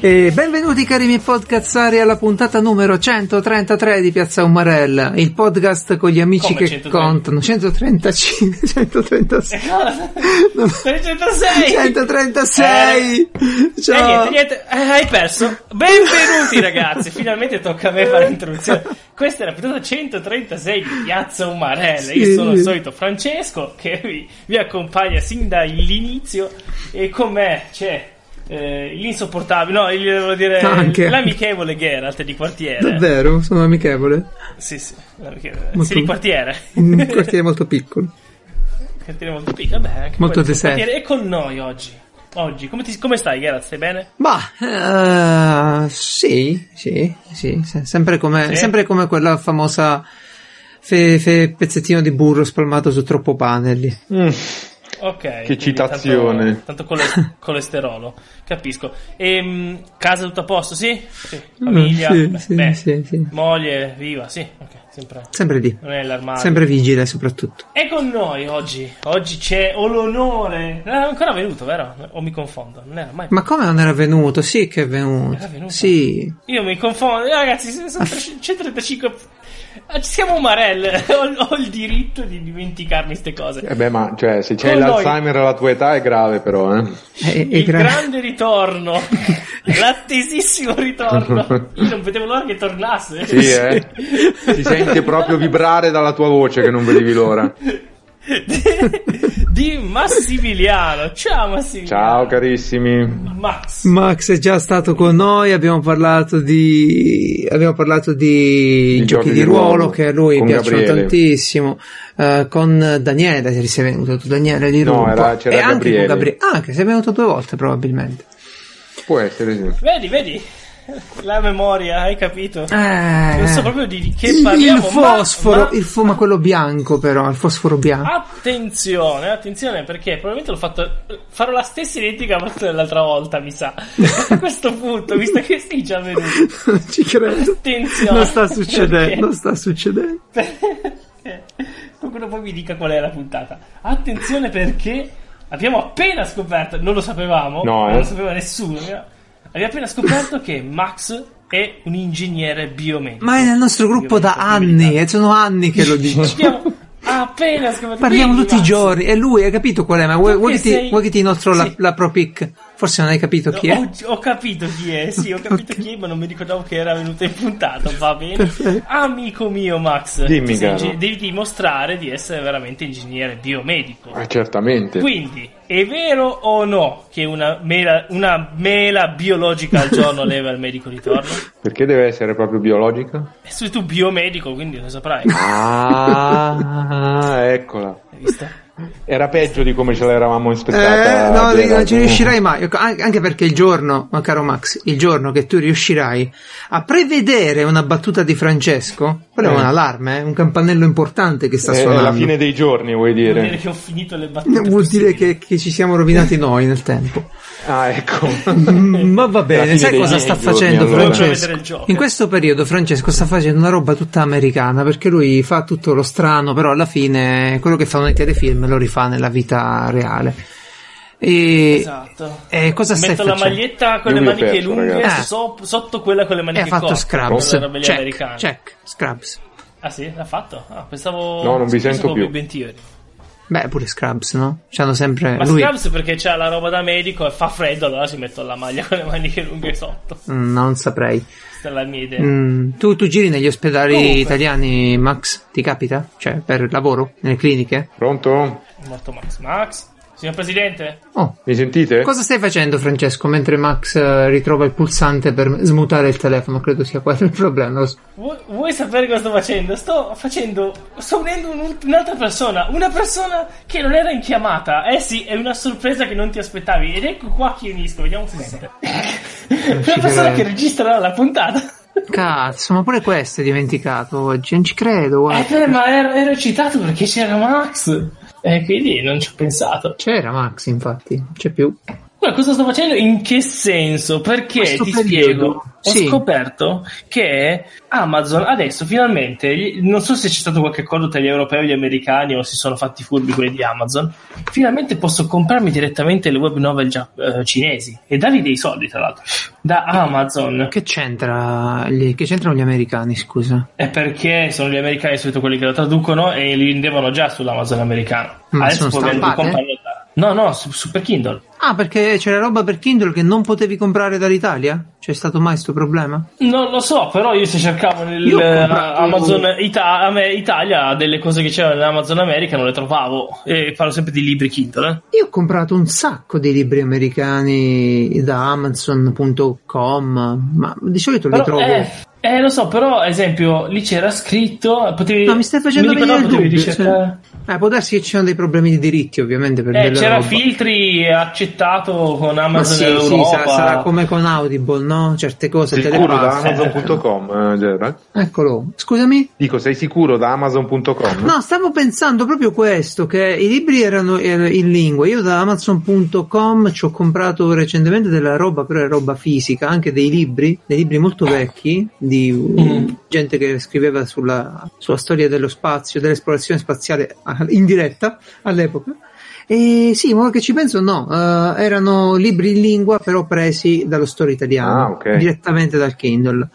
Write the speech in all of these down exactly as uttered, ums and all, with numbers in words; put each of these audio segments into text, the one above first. E benvenuti cari miei podcazzari alla puntata numero centotrentatré di Piazza Umarella, il podcast con gli amici. Come, che centotrenta? Contano centotrentacinque, centotrentasei, eh, no, no. centosei centotrentasei eh, ciao. Eh, niente, niente. Eh, hai perso. Benvenuti ragazzi, finalmente tocca a me fare l'introduzione. Questa è la puntata centotrentasei di Piazza Umarella, sì. Io sono il solito Francesco che vi, vi accompagna sin dall'inizio e con me c'è Eh, l'insopportabile, no, io devo dire anche l'amichevole Geralt di quartiere. Davvero? Sono amichevole? Sì, sì, l'amichevole. Molto... sì, di quartiere. Un quartiere molto piccolo. Un quartiere molto piccolo, vabbè, anche molto deserto. E con noi oggi. Oggi, come, ti, come stai Geralt? Stai bene? Ma, uh, sì, sì, sì, sempre come, sì. Sempre come quella famosa fe, fe pezzettino di burro spalmato su troppo pane lì. Mm. Ok, che citazione, tanto, tanto cole- colesterolo, capisco. E, casa tutto a posto, sì? Sì, famiglia, sì, beh, sì, beh, sì, sì. Moglie viva, sì, okay, sempre, sempre lì, non è l'armadio, sempre vigile soprattutto. E con noi oggi, oggi c'è, ho l'onore, non era ancora venuto, vero? O mi confondo? Non era mai. Ma come non era venuto? Sì che è venuto, era venuto. Sì. Io mi confondo, ragazzi, sono centotrentacinque... Siamo Umarelle, ho, ho il diritto di dimenticarmi queste cose. Eh beh, ma cioè, se c'è con l'Alzheimer noi... alla tua età è grave, però. Eh? È, è il gra- grande ritorno, l'attesissimo ritorno. Io non vedevo l'ora che tornasse. Sì, eh. Si sente proprio vibrare dalla tua voce che non vedevi l'ora. Di Massimiliano. Ciao Massimiliano. Ciao carissimi. Max. Max è già stato con noi, abbiamo parlato di abbiamo parlato di giochi di ruolo, ruolo che a lui piacciono tantissimo. Uh, con Daniele, se sei venuto tu Daniele di Roma. No, era, c'era e Gabriele. Anche con Gabriele. Ah, che sei venuto due volte probabilmente. Può essere, sì. Vedi, vedi. La memoria, hai capito? Eh, non so proprio di che parliamo. Il fosforo, ma, ma... il fu, ma quello bianco però, il fosforo bianco. Attenzione, attenzione perché probabilmente l'ho fatto, farò la stessa identica parte dell'altra volta, mi sa. A questo punto, visto che sei già venuto. Non ci credo. Attenzione. Non sta succedendo, non sta succedendo. Qualcuno poi mi dica qual è la puntata. Attenzione perché abbiamo appena scoperto, non lo sapevamo, no, eh. non lo sapeva nessuno, abbiamo appena scoperto che Max è un ingegnere biomedico. Ma è nel nostro gruppo da anni, e sono anni che lo diciamo. Appena scoperto. Parliamo tutti Max. I giorni, e lui hai capito qual è, ma vuoi, vuoi, che, ti, sei... vuoi che ti inoltre sì. la, la ProPic? Forse non hai capito chi no, è. Ho, ho capito chi è, sì, ho capito okay. chi è, ma non mi ricordavo che era venuto in puntata, va bene. Perfetto. Amico mio Max, dimmi, inge- devi dimostrare di essere veramente ingegnere biomedico. Ah, certamente. Quindi... è vero o no che una mela, una mela biologica al giorno leva il medico ritorno? Perché deve essere proprio biologica? E sei tu biomedico, quindi lo saprai. Ah, eccola. Hai visto? Era peggio di come ce l'eravamo aspettata. Eh, no, non era... ci riuscirai mai. Anche perché il giorno, ma caro Max, il giorno che tu riuscirai a prevedere una battuta di Francesco, quello eh. è un allarme, eh, un campanello importante che sta eh, suonando. È la fine dei giorni, vuoi dire? Vuol dire che ho finito le battute. Vuol dire che, che ci siamo rovinati noi nel tempo. Ah, ecco. Ma va bene, sai cosa sta giorni, facendo allora. Francesco? In questo periodo Francesco sta facendo una roba tutta americana, perché lui fa tutto lo strano, però alla fine quello che fa nei telefilm lo rifà nella vita reale. E, esatto. E cosa stai Metto facendo? Metto la maglietta con Io le maniche perso, lunghe eh. so, sotto quella con le maniche corte. Ha fatto Scrubs. Oh. Check, check, Scrubs. Ah sì, l'ha fatto? Ah, pensavo No, non mi sento più. Beh, pure Scrubs, no? C'hanno sempre Ma lui... Scrubs perché c'ha la roba da medico e fa freddo, allora si metto la maglia con le maniche lunghe sotto. Mm, non saprei. Questa è la mia idea. Mm, tu, tu giri negli ospedali Comunque. italiani, Max? Ti capita? Cioè, per lavoro? Nelle cliniche? Pronto? Morto Max. Max? Signor Presidente? Oh. Mi sentite? Cosa stai facendo, Francesco, mentre Max ritrova il pulsante per smutare il telefono? Credo sia quello il problema. Vuoi, vuoi sapere cosa sto facendo? Sto facendo... Sto unendo un, un'altra persona. Una persona che non era in chiamata. Eh sì, è una sorpresa che non ti aspettavi. Ed ecco qua che unisco. Vediamo se sente. Una persona che registrerà la puntata. Cazzo, ma pure questo è dimenticato oggi. Non ci credo, guarda. Eh, ma ero, ero eccitato perché c'era Max. E eh, quindi non ci ho pensato. C'era Max, infatti, non c'è più. Ma cosa sto facendo? In che senso? Perché questo ti periodo. Spiego. Ho sì. scoperto che Amazon adesso finalmente, non so se c'è stato qualche accordo tra gli europei e gli americani o si sono fatti furbi quelli di Amazon, finalmente posso comprarmi direttamente le web novel gia- eh, cinesi e dargli dei soldi, tra l'altro, da Amazon. Che c'entra gli, che c'entrano gli americani, scusa? È perché sono gli americani solito quelli che lo traducono e li vendevano già sull'Amazon americano. Ma adesso sono stampate? No, no, su, su per Kindle. Ah, perché c'era roba per Kindle che non potevi comprare dall'Italia? C'è stato mai sto problema? Non lo so, però io se cercavo nel comprato... Amazon Ita- Italia delle cose che c'erano nell'Amazon America non le trovavo, e parlo sempre di libri Kindle. Eh. Io ho comprato un sacco di libri americani da amazon punto com, ma di solito però, li trovo... Eh, eh, lo so, però, ad esempio, lì c'era scritto... Potevi... No, mi stai facendo mi venire il dubbio. Cioè... Eh, può darsi che c'erano dei problemi di diritti, ovviamente, per eh, c'era roba. Filtri accettato con Amazon Europa. Ma sì, sì, sarà, sarà come con Audible, no? Certe cose. Sei sicuro da amazon punto com, eh, Geralt? Eccolo. Scusami? Dico, sei sicuro da amazon punto com? No, stavo pensando proprio questo, che i libri erano in lingua. Io da amazon punto com ci ho comprato recentemente della roba, però è roba fisica, anche dei libri, dei libri molto vecchi, di mm. gente che scriveva sulla, sulla storia dello spazio, dell'esplorazione spaziale in diretta all'epoca. E sì, ma che ci penso, no, uh, erano libri in lingua però presi dallo store italiano, ah, okay. direttamente dal Kindle.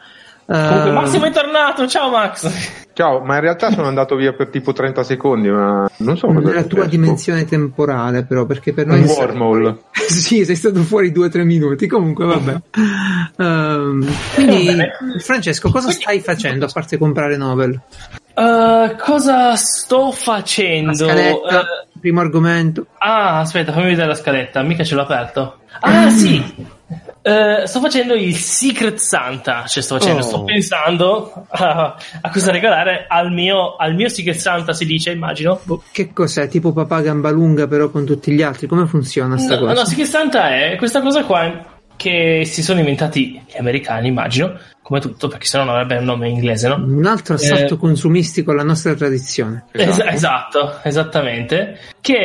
Comunque, Massimo è tornato, ciao Max. Ciao, ma in realtà sono andato via per tipo trenta secondi, ma non so cosa. Nella tua dimensione temporale, però, perché per noi un wormhole. Stato... sì, sei stato fuori due o tre minuti. Comunque, vabbè. um, quindi, Francesco, cosa stai facendo a parte comprare novel? Uh, cosa sto facendo? Uh, primo argomento. Ah, aspetta, fammi vedere la scaletta. Mica ce l'ho aperto. Ah, mm. sì. Uh, sto facendo il Secret Santa, cioè sto facendo, oh. sto pensando a, a cosa regalare al mio, al mio Secret Santa, si dice, immagino. Che cos'è? Tipo papà Gambalunga però con tutti gli altri? Come funziona sta no, cosa? No, Secret Santa è questa cosa qua che si sono inventati gli americani, immagino, come tutto, perché sennò non avrebbe un nome in inglese, no? Un altro assalto eh, consumistico alla nostra tradizione. Esatto, esatto, esattamente, che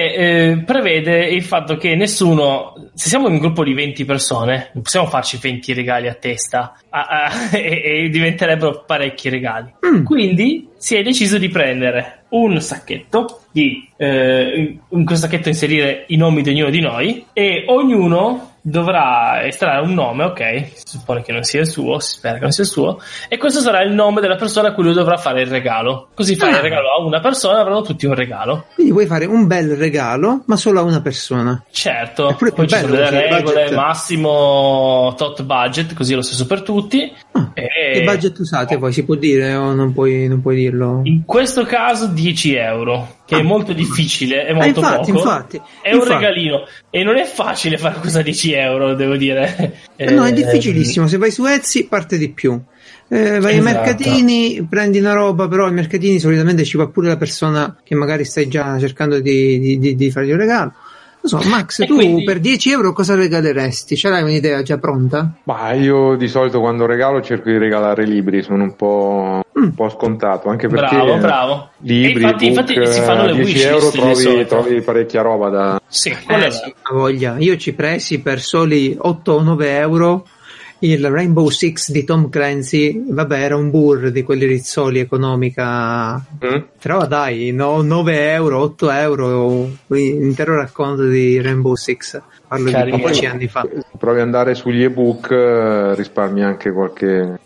eh, prevede il fatto che nessuno, se siamo in un gruppo di venti persone, non possiamo farci venti regali a testa a, a, e, e diventerebbero parecchi regali. Mm. Quindi si è deciso di prendere un sacchetto, di eh, in questo sacchetto inserire i nomi di ognuno di noi e ognuno dovrà estrarre un nome, ok? Si suppone che non sia il suo, si spera che non sia il suo, e questo sarà il nome della persona a cui lui dovrà fare il regalo. Così fare ah. il regalo a una persona, avranno tutti un regalo. Quindi vuoi fare un bel regalo, ma solo a una persona. Certo, poi bello, ci sono delle regole, budget. Massimo tot budget, così lo stesso per tutti. Ah. E... che budget usate oh. voi? Si può dire o non puoi, non puoi dirlo? In questo caso dieci euro. Che ah, è molto difficile, è molto infatti, poco. Infatti, è infatti. un regalino. E non è facile fare cosa a dieci euro, devo dire. No, eh, è difficilissimo. Se vai su Etsy, parte di più. Eh, vai esatto. ai mercatini, prendi una roba, però ai mercatini solitamente ci va pure la persona che magari stai già cercando di, di, di, di fargli un regalo. Non so, Max, e tu quindi... per dieci euro cosa regaleresti? Ce l'hai un'idea già pronta? Bah, io di solito quando regalo cerco di regalare libri, sono un po', mm. un po' scontato, anche perché bravo, bravo. libri, e infatti, book, infatti si fanno le dieci euro trovi, trovi parecchia roba da... Sì, eh, eh, sì, voglia. Io ci presi per soli otto o nove euro il Rainbow Six di Tom Clancy, vabbè, era un burr di quelli Rizzoli economica, mm. però dai, no, nove euro, otto euro, l'intero racconto di Rainbow Six, parlo Carino. di pochi anni fa. Provi ad andare sugli ebook, risparmi anche qualche...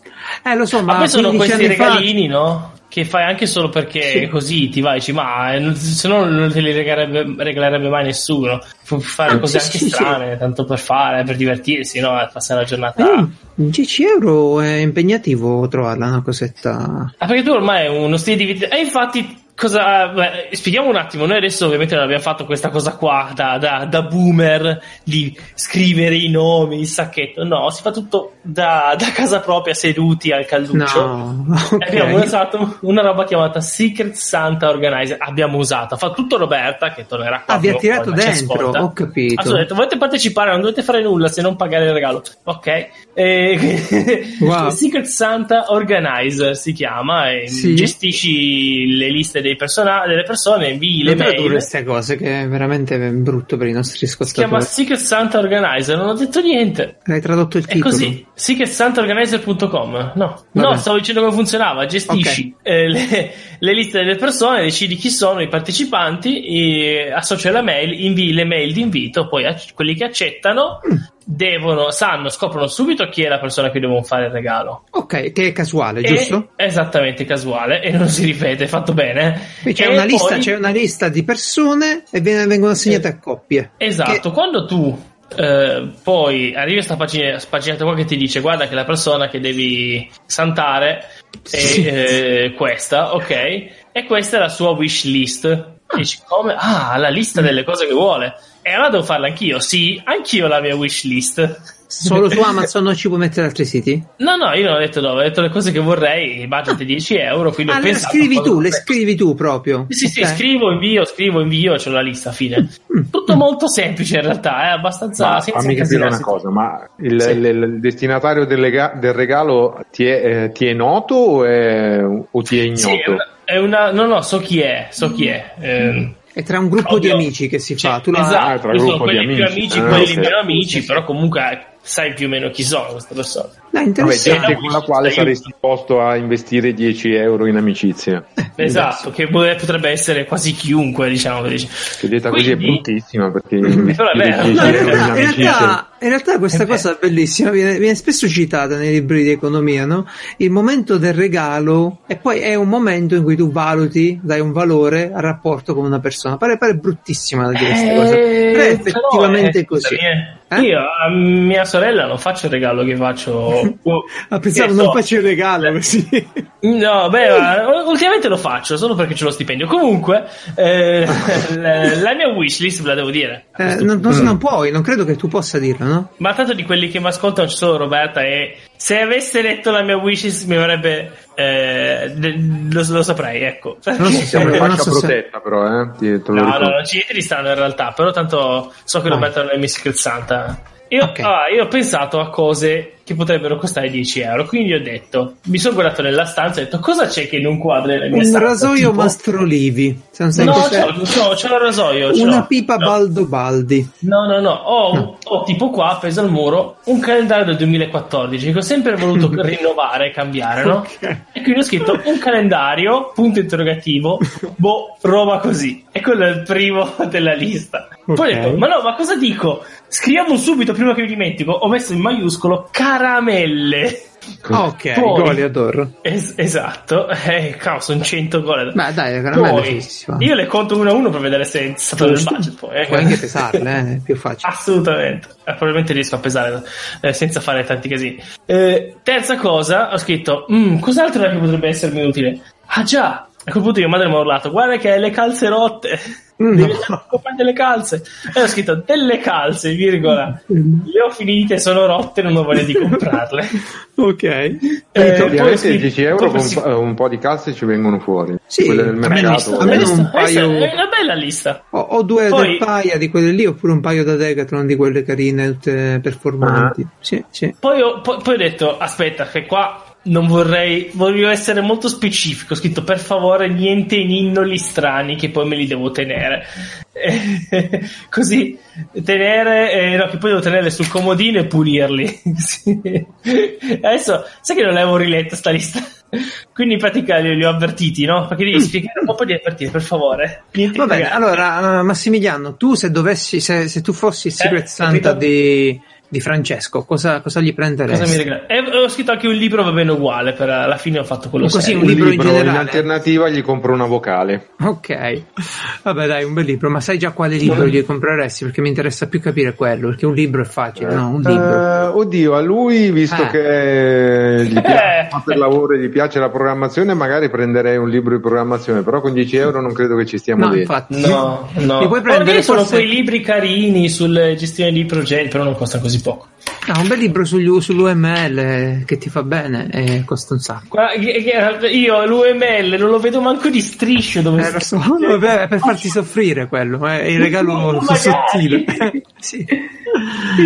Eh, lo so, ma, ma poi sono questi regalini, fa... no? Che fai anche solo perché sì. così ti vai, dici, ma se no non te li regalerebbe, regalerebbe mai nessuno. Fare cose anche strane, tanto per fare, per divertirsi, no? Passare la giornata. Eh, dieci euro è impegnativo trovarla, una cosetta. Ah, perché tu ormai hai uno stile di vita. E infatti. Cosa, beh, spieghiamo un attimo, noi adesso ovviamente non abbiamo fatto questa cosa qua da, da, da boomer di scrivere i nomi, il sacchetto, no, si fa tutto da, da casa propria, seduti al calduccio, no, okay. abbiamo usato una roba chiamata Secret Santa Organizer, abbiamo usato, fa tutto Roberta che tornerà qua, ah, vi ha tirato dentro, ho capito, ho detto volete partecipare, non dovete fare nulla se non pagare il regalo, ok, e, wow. Secret Santa Organizer si chiama, e sì. gestisci le liste dei dei persona- delle persone invii le mail. Queste cose che è veramente brutto per i nostri ascoltatori. Si chiama Secret Santa Organizer, non ho detto niente. Hai tradotto il titolo? È così, secret santa organizer punto com. No, no, stavo dicendo come funzionava. Gestisci okay. eh, le, le liste delle persone, decidi chi sono i partecipanti, e associa la mail, invii le mail di invito, poi a- quelli che accettano mm. devono, sanno, scoprono subito chi è la persona che devono fare il regalo. Ok, che è casuale, e, giusto? Esattamente, casuale, e non si ripete, fatto bene. C'è una, poi... lista, c'è una lista di persone e vengono assegnate eh, a coppie. Esatto, che... quando tu eh, poi arrivi a questa pagina, paginata qua che ti dice guarda che la persona che devi santare è sì. eh, questa, ok? E questa è la sua wish list. Ah. Dici come? Ah, la lista mm. delle cose che vuole. E allora devo farla anch'io, sì, anch'io la mia wishlist. Solo su Amazon non ci puoi mettere altri siti? No, no, io non ho detto dove, ho detto le cose che vorrei, budget dieci euro, quindi ah, ho le pensato... scrivi tu, le scrivi tu proprio? Sì, sì, okay. sì, scrivo, invio, scrivo, invio, c'ho la lista, fine. Tutto molto semplice in realtà, è eh, abbastanza... Ma, senza fammi capire una cosa, ma il, sì. il, il destinatario del, lega- del regalo ti è, eh, ti è noto o, è, o ti è ignoto? Sì, è una, è una, no, no, so chi è, so chi è... Eh, è tra un gruppo Oddio. di amici che si cioè, fa tu la... esatto, ah, tra gruppo sono quelli di più amici, amici eh, quelli sì. meno amici, sì. però comunque sai più o meno chi sono queste persone. Dai, interessante. Vabbè, gente con la quale saresti disposto a investire dieci euro in amicizia, esatto, che potrebbe essere quasi chiunque, diciamo, che detta quindi... così è bruttissima perché vabbè, no, in, realtà, in, in, realtà, in realtà questa eh cosa è bellissima, viene, viene spesso citata nei libri di economia, no? Il momento del regalo, e poi è un momento in cui tu valuti, dai un valore al rapporto con una persona. Pare, pare bruttissima da dire questa eh, cosa, però è effettivamente eh, così. Eh? Io a mia sorella non faccio il regalo che faccio. Ma pensavo non so. faccio il regalo così. No, beh, ultimamente lo faccio solo perché c'è lo stipendio. Comunque, eh, la, la mia wishlist ve la devo dire. Eh, non, non, non puoi, non credo che tu possa dirla, no? Ma tanto di quelli che mi ascoltano ci sono, Roberta, e se avesse letto la mia wishlist mi avrebbe... Eh, lo, lo saprei, ecco. Non so, siamo in fascia protetta, se... però, eh. Ti, te lo no, no, non ci niente di strano in realtà, però tanto so che Vai. lo mettono nella mia Secret Santa. Io, okay. ah, io ho pensato a cose che potrebbero costare dieci euro, quindi ho detto, mi sono guardato nella stanza e ho detto cosa c'è che non quadra nella mia un stanza? Un rasoio tipo... mastrolivi. No, c'ho, c'ho il rasoio. Una c'ho, pipa no. Baldobaldi. No, no, no. Ho, no. ho tipo qua, appeso al muro, un calendario del duemilaquattordici che ho sempre voluto rinnovare e cambiare, no? Okay. E quindi ho scritto un calendario, punto interrogativo, boh, roba così. E quello è il primo della lista. Okay. Poi ho detto, ma no, ma cosa dico? Scriviamo subito, prima che mi dimentico, ho messo in maiuscolo caramelle. Ok, poi, gol adoro. Es- esatto, eh, sono cento gol. Ma dai, caramelle. Io le conto uno a uno per vedere se è stato nel budget. Poi, eh. Puoi anche pesarle, eh, è più facile. Assolutamente, eh, probabilmente riesco a pesare eh, senza fare tanti casini. Eh, terza cosa, ho scritto, cos'altro che potrebbe essermi utile? Ah già, a quel punto mia madre mi ha urlato, guarda che hai le calze rotte. Devi comprare delle calze, e ho scritto delle calze, virgola, le ho finite, sono rotte, non ho voglia di comprarle. Ok, eh, ovviamente scritto, dieci euro con si... un po' di calze ci vengono fuori, sì, quelle del mercato, a me un paio... è una bella lista. Ho, ho due Poi... paia di quelle lì, oppure un paio da Decathlon di quelle carine, tutte performanti. Ah. Sì, sì. Poi, ho, po- poi ho detto aspetta che qua non vorrei, voglio essere molto specifico, ho scritto per favore niente in innoli strani che poi me li devo tenere così tenere eh, no che poi devo tenerli sul comodino e pulirli. Sì. Adesso sai che non l'avevo riletta sta lista, quindi in pratica li, li ho avvertiti, no? Perché devi spiegare un po', poi di avvertire per favore. Niente, va bene, allora Massimiliano, tu se dovessi se, se tu fossi il Secret eh, Santa di Di Francesco, cosa, cosa gli prenderesti? Cosa mi regala? Eh, ho scritto anche un libro, va bene uguale, per alla fine ho fatto quello così, un libro, un libro in generale. In alternativa gli compro una vocale. Ok, vabbè dai, un bel libro, ma sai già quale libro gli compreresti? Perché mi interessa più capire quello, perché un libro è facile, eh. no? Un libro. Uh, oddio, a lui, visto eh. che gli piace il lavoro e gli piace la programmazione, magari prenderei un libro di programmazione, però con dieci euro non credo che ci stiamo no, dentro. Infatti. No, no. Li puoi prendere, sono forse... quei libri carini sulla gestione di progetti, però non costa così poco. Ah, un bel libro sugli, sull'U M L che ti fa bene e costa un sacco. Ma io l'U M L non lo vedo manco di strisce dove eh, so, no, per, per farti soffrire quello, eh, il regalo no, sottile. Sì.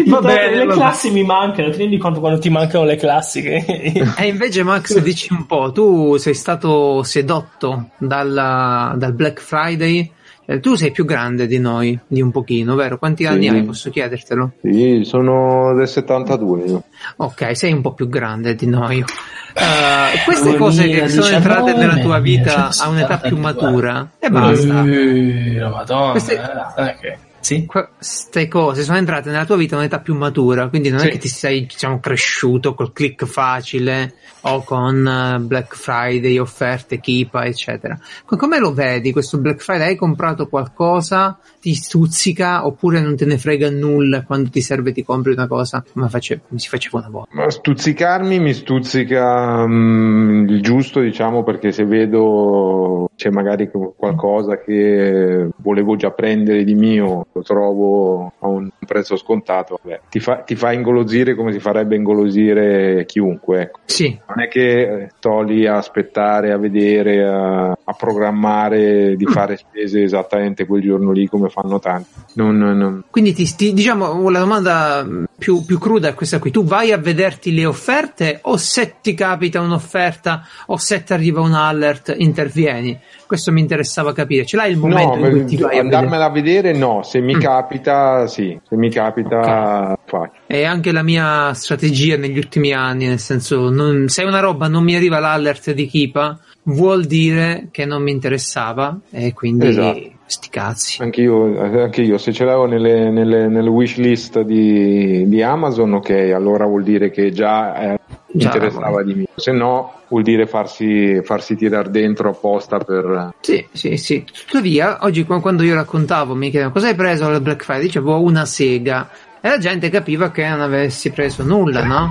Va bene, le vabbè. Classi mi mancano, ti rendi conto quando ti mancano le classiche? E invece Max, dici un po', tu sei stato sedotto dalla, dal Black Friday. Tu sei più grande di noi, di un pochino, vero? Quanti sì. anni hai, posso chiedertelo? Sì, sono del settantadue io. Ok, sei un po' più grande di noi. Uh, queste oh, cose mia, che sono entrate nella tua vita a un'età più matura, e basta. Ehi, la Madonna, queste... eh, okay. Sì? Queste cose sono entrate nella tua vita a un'età più matura, quindi non sì. è che ti sei, diciamo, cresciuto col click facile o con Black Friday, offerte, Kipa, eccetera. Come lo vedi questo Black Friday? Hai comprato qualcosa? Ti stuzzica oppure non te ne frega nulla? Quando ti serve ti compri una cosa, ma face- si faceva una volta. Ma stuzzicarmi mi stuzzica um, il giusto, diciamo, perché se vedo c'è magari qualcosa che volevo già prendere di mio, lo trovo a un prezzo scontato, vabbè. Ti fa, ti fa ingolosire come si farebbe ingolosire chiunque, ecco. Sì. Non è che sto lì a aspettare, a vedere, a, a programmare di fare spese esattamente quel giorno lì come fanno tanti. Non, non, non. Quindi ti, ti diciamo la domanda più, più cruda è questa qui: tu vai a vederti le offerte o se ti capita un'offerta o se ti arriva un alert intervieni? Questo mi interessava capire. Ce l'hai il momento no, in cui ti vai a andarmela vedere? a vedere? No, se mi mm. capita sì, se mi capita okay. faccio. È anche la mia strategia negli ultimi anni, nel senso non, se una roba non mi arriva l'alert di Kipa vuol dire che non mi interessava e quindi esatto. sti cazzi. Anche io, anche io se ce l'avevo nelle, nelle, nelle wish list di, di Amazon, ok, allora vuol dire che già eh, mi interessava di meno, se no vuol dire farsi, farsi tirare dentro apposta per... Sì, sì, sì. Tuttavia, oggi quando io raccontavo mi chiedevano cosa hai preso al Black Friday, dicevo una sega e la gente capiva che non avessi preso nulla, no?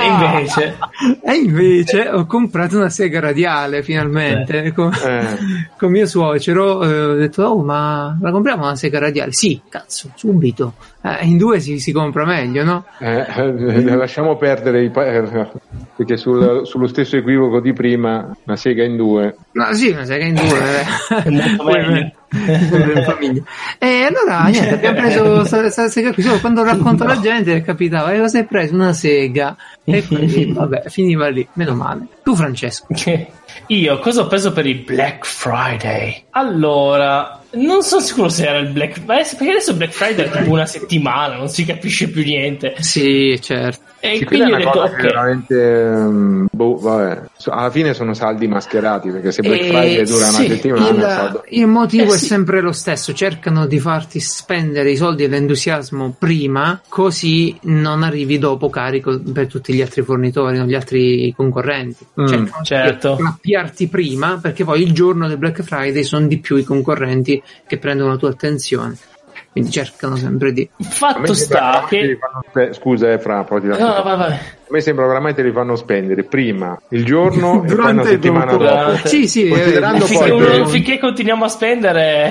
E invece e invece ho comprato una sega radiale finalmente eh. Con, eh. con mio suocero eh, ho detto oh ma la compriamo una sega radiale? Sì, cazzo, subito eh, in due si, si compra meglio, no? Eh, eh, lasciamo perdere i pa- eh, perché sul, sullo stesso equivoco di prima, una sega in due no, sì, una sega in due e allora niente, abbiamo preso questa sega qui. Solo quando racconto alla no. gente capitava e cosa hai preso? Una sega e quindi vabbè finiva lì, meno male. Tu Francesco? Io cosa ho preso per il Black Friday? Allora non sono sicuro se era il Black Friday, perché adesso Black Friday è tipo una settimana, non si capisce più niente. Sì, certo. E sì, quindi ho detto okay. veramente boh, vabbè. Alla fine sono saldi mascherati, perché se Black e Friday dura sì, una settimana, il, il motivo eh, è sì. sempre lo stesso, cercano di farti spendere i soldi e l'entusiasmo prima, così non arrivi dopo carico per tutti gli altri fornitori, gli altri concorrenti. Mm, cercano certo. di mappiarti prima, perché poi il giorno del Black Friday sono di più i concorrenti che prendono la tua attenzione, quindi cercano sempre di fatto sta che fanno... scusa eh, Fra poi ti lascio no, vai, vai. A me sembra veramente li fanno spendere prima il giorno e poi una settimana dopo, dopo. Sì, sì, considerando eh, poi che... finché continuiamo a spendere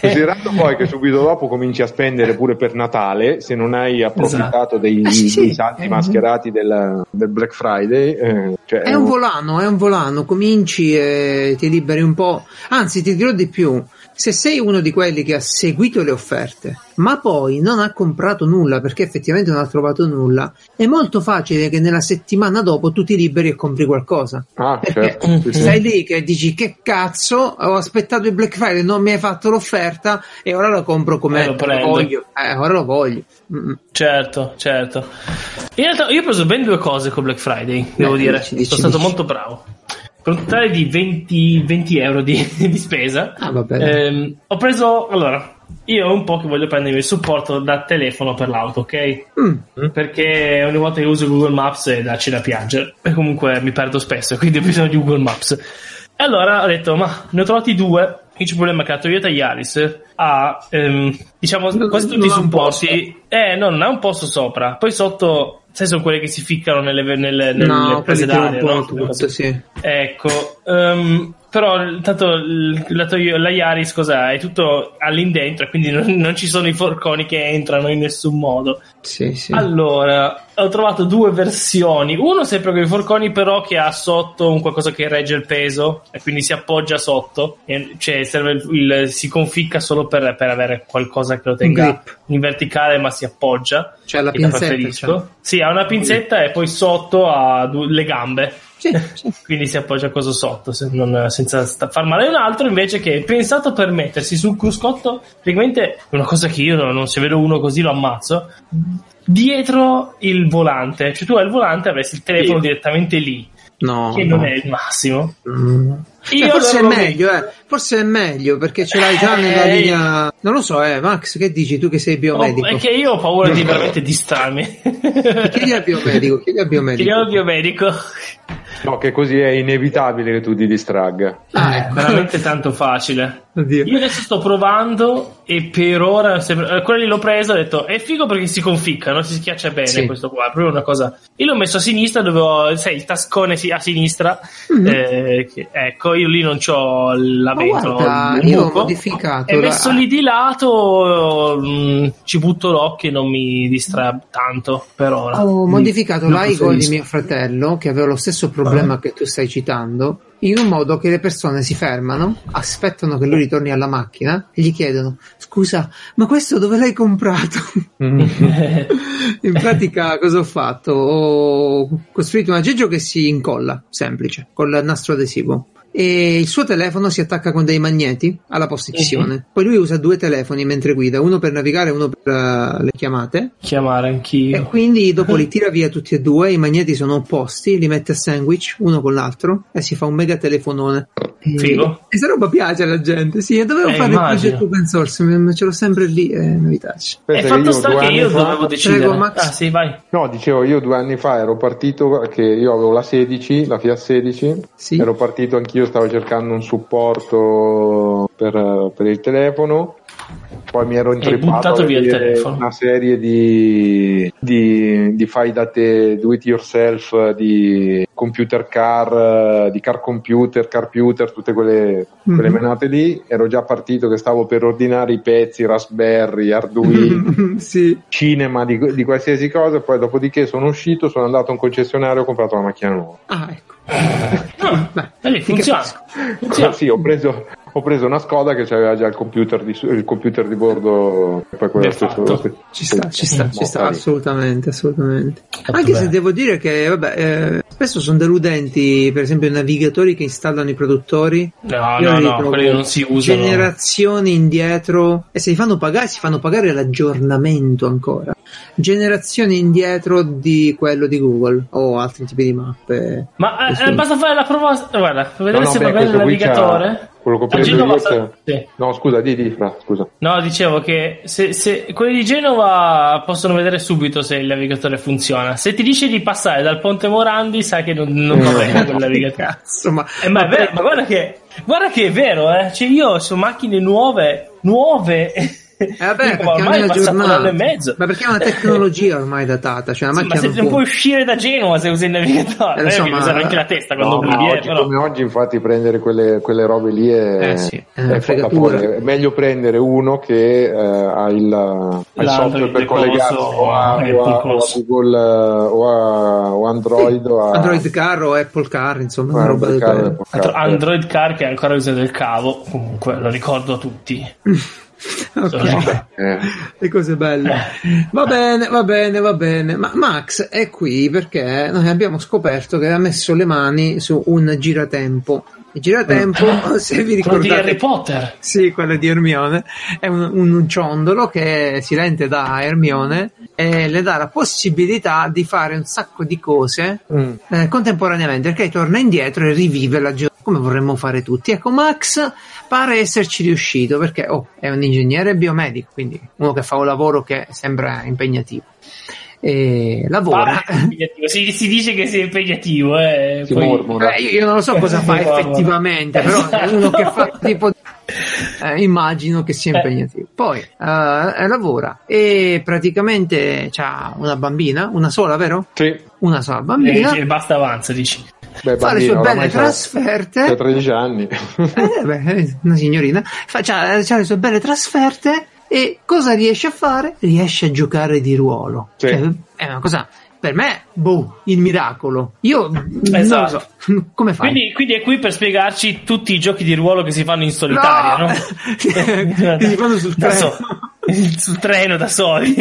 considerando poi che subito dopo cominci a spendere pure per Natale se non hai approfittato esatto. dei, eh, sì. dei salti mascherati del, del Black Friday eh, cioè, è un volano, è un volano, cominci e ti liberi un po'. Anzi ti dirò di più, se sei uno di quelli che ha seguito le offerte ma poi non ha comprato nulla perché effettivamente non ha trovato nulla, è molto facile che nella settimana dopo tu ti liberi e compri qualcosa. Ah, perché certo. stai lì che dici che cazzo, ho aspettato il Black Friday, non mi hai fatto l'offerta e ora lo compro come eh, lo lo voglio eh, ora lo voglio. Mm. certo certo in realtà io ho preso ben due cose con Black Friday, devo eh, dire dici, dici, sono stato dici. molto bravo. Per un totale di venti euro di, di spesa. Ah, va bene. Ehm, ho preso. Allora, io ho un po' che voglio prendermi il supporto da telefono per l'auto, ok? Mm. Perché ogni volta che uso Google Maps è da c'è da piangere. E comunque mi perdo spesso, quindi ho bisogno di Google Maps. E allora ho detto, ma ne ho trovati due. Qui c'è il problema che la Toyota Yaris ha, ehm, diciamo, non, quasi tutti i supporti. Eh, no, non ha un posto sopra. Poi sotto. Sai, sono quelle che si ficcano nelle, nelle, nelle no, prese d'aria, no? Tutto, sì. Ecco, um, però intanto la, la Iaris cosa è tutto all'indentro, quindi non, non ci sono i forconi che entrano in nessun modo. Sì, sì. Allora ho trovato due versioni, uno sempre con i forconi però che ha sotto un qualcosa che regge il peso e quindi si appoggia sotto e, cioè serve il, il, si conficca solo per, per avere qualcosa che lo tenga grip in verticale, ma si appoggia, cioè la pinzetta, cioè. Sì, ha una pinzetta e poi sotto ha due, le gambe. Sì, sì. Quindi si appoggia cosa sotto se non, senza sta- far male. Un altro invece che è pensato per mettersi sul cruscotto, praticamente una cosa che io non, non se vedo uno così lo ammazzo, dietro il volante, cioè tu hai il volante, avresti il telefono sì. direttamente lì, no, che no. non è il massimo. mm. Io eh, forse è meglio eh. forse è meglio perché ce l'hai già eh, nella linea, non lo so. eh Max, che dici tu che sei biomedico? È che io ho paura di veramente distrarmi. Chiedi al biomedico, chiedi al biomedico, chiedi al biomedico. No, che così è inevitabile che tu ti distragga. Ah, ecco. Veramente tanto facile. Oddio. Io adesso sto provando e per ora se, quello lì l'ho preso, ho detto è figo perché si conficca, no? Si schiaccia bene, sì. Questo qua è proprio una cosa. Io l'ho messo a sinistra dove ho, sai, il tascone a sinistra. Mm-hmm. eh, che, ecco, io lì non c'ho la ventola, io ho modificato e la... messo lì di lato, mh, ci butto l'occhio e non mi distrae tanto per ora. Ho modificato l'icon di mio fratello che aveva lo stesso problema ah. che tu stai citando, in un modo che le persone si fermano, aspettano che lui ritorni alla macchina e gli chiedono: scusa, ma questo dove l'hai comprato? In pratica cosa ho fatto? Ho costruito un aggeggio che si incolla, semplice, col nastro adesivo, e il suo telefono si attacca con dei magneti alla posizione. Uh-huh. Poi lui usa due telefoni mentre guida, uno per navigare e uno per uh, le chiamate. Chiamare anch'io. E quindi dopo li tira via tutti e due, i magneti sono opposti, li mette a sandwich uno con l'altro e si fa un mega telefonone. Figo. E questa roba piace alla gente. Sì, e dovevo eh, fare immagino. il progetto open source, ma ce l'ho sempre lì e eh, mi piace. E fatto sta che io, che io fa... dovevo decidere. Prego, Max. Ah, sì, vai. No, dicevo, io due anni fa ero partito, che io avevo la sedici, la Fiat sedici, sì. Ero partito anch'io, stavo cercando un supporto per, per il telefono, poi mi ero intrippato una serie di, di, di fai da te, do it yourself, di computer car, di car computer, carputer, tutte quelle, mm-hmm. quelle menate lì. Ero già partito che stavo per ordinare i pezzi Raspberry, Arduino, sì. cinema di, di qualsiasi cosa. Poi dopodiché sono uscito, sono andato a un concessionario e ho comprato una macchina nuova. Ah, ecco. Ah, beh, funziona. funziona. Sì, ho preso, ho preso una Skoda che aveva già il computer di, il computer di bordo. E poi quello stesso, ci sta, ci sta, ci sta assolutamente, assolutamente. Fatto Anche bene. Se devo dire che vabbè, eh, spesso sono deludenti, per esempio, i navigatori che installano i produttori. No, Io no, no, quelli non si usano. Generazioni indietro, e se li fanno pagare, si fanno pagare l'aggiornamento ancora. Generazioni indietro di quello di Google o altri tipi di mappe. Ma eh, basta fare la proposta, guarda, vedere no, se no, magari il navigatore. Quello che ho preso Genova, io, sì. No, scusa, di, di fra, scusa. No, dicevo che se, se quelli di Genova possono vedere subito se il navigatore funziona. Se ti dice di passare dal Ponte Morandi, sai che non, non va bene quel navigatore. Cazzo, ma, eh, ma, ma, vero, ma guarda che guarda che è vero, eh. Cioè io su macchine nuove, nuove. Eh vabbè, dico, perché ormai è passato un anno e mezzo. Ma perché è una tecnologia ormai datata, cioè la sì, ma se non, non puoi uscire da Genova se usi il navigatore, eh, insomma, mi usano anche la testa quando no, oggi, via, come però. Oggi infatti prendere quelle, quelle robe lì è, eh sì, è, è meglio prendere uno che eh, ha il, ha il software per collegarsi o a, o a, o a Google o a o Android, sì, o a... Android Car o Apple Car, insomma, una roba del genere. Android Car che è ancora usato del cavo, comunque lo ricordo a tutti. Okay. Eh. Le cose belle. Va bene, va bene, va bene. Ma Max è qui perché noi abbiamo scoperto che ha messo le mani su un giratempo. Il giratempo, se vi ricordate, quello di Harry Potter. Sì, quello di Hermione. È un, un ciondolo che si lente da Hermione e le dà la possibilità di fare un sacco di cose mm. eh, contemporaneamente, perché torna indietro e rivive la giornata come vorremmo fare tutti. Ecco, Max pare esserci riuscito perché oh, è un ingegnere biomedico, quindi uno che fa un lavoro che sembra impegnativo. E lavora. Ah, si, si dice che sia impegnativo, eh. Poi... eh, io, io non lo so cosa fa effettivamente, però è uno che fa tipo. Eh, immagino che sia impegnativo. Poi uh, lavora e praticamente c'ha una bambina, una sola, vero? Sì. Una sola bambina. E basta, avanza, dici. beh, fa bambino, le sue belle trasferte. Da tredici anni. Eh, beh, una signorina. Fa c'ha, c'ha le sue belle trasferte e cosa riesce a fare? Riesce a giocare di ruolo. Sì. Cioè, è una cosa... Per me, boh, il miracolo. Io esatto. non lo so. Come fai? Quindi, quindi è qui per spiegarci tutti i giochi di ruolo che si fanno in solitaria, no? no? Che si fanno sul treno. So, sul treno da soli.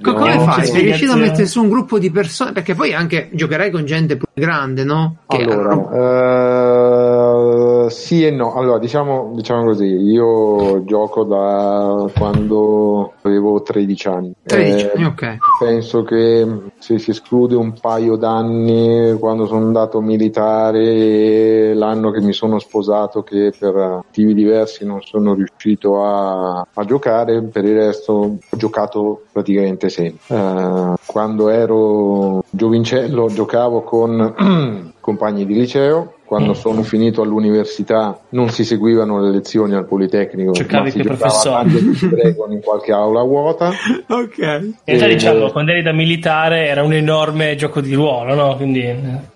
No, come fai? Sei riuscito a mettere su un gruppo di persone? Perché poi anche giocherai con gente più grande, no? Che allora, eh, sì e no. Allora, diciamo, diciamo così, io gioco da quando avevo tredici anni. tredici, eh, ok. Penso che se si esclude un paio d'anni quando sono andato militare e l'anno che mi sono sposato, che per motivi diversi non sono riuscito a, a giocare, per il resto ho giocato praticamente sempre. Uh, quando ero giovincello giocavo con compagni di liceo. Quando sono finito all'università non si seguivano le lezioni al Politecnico, cercavi che professore in qualche aula vuota. Ok. E, e già diciamo, quando eri da militare era un enorme gioco di ruolo, no? Quindi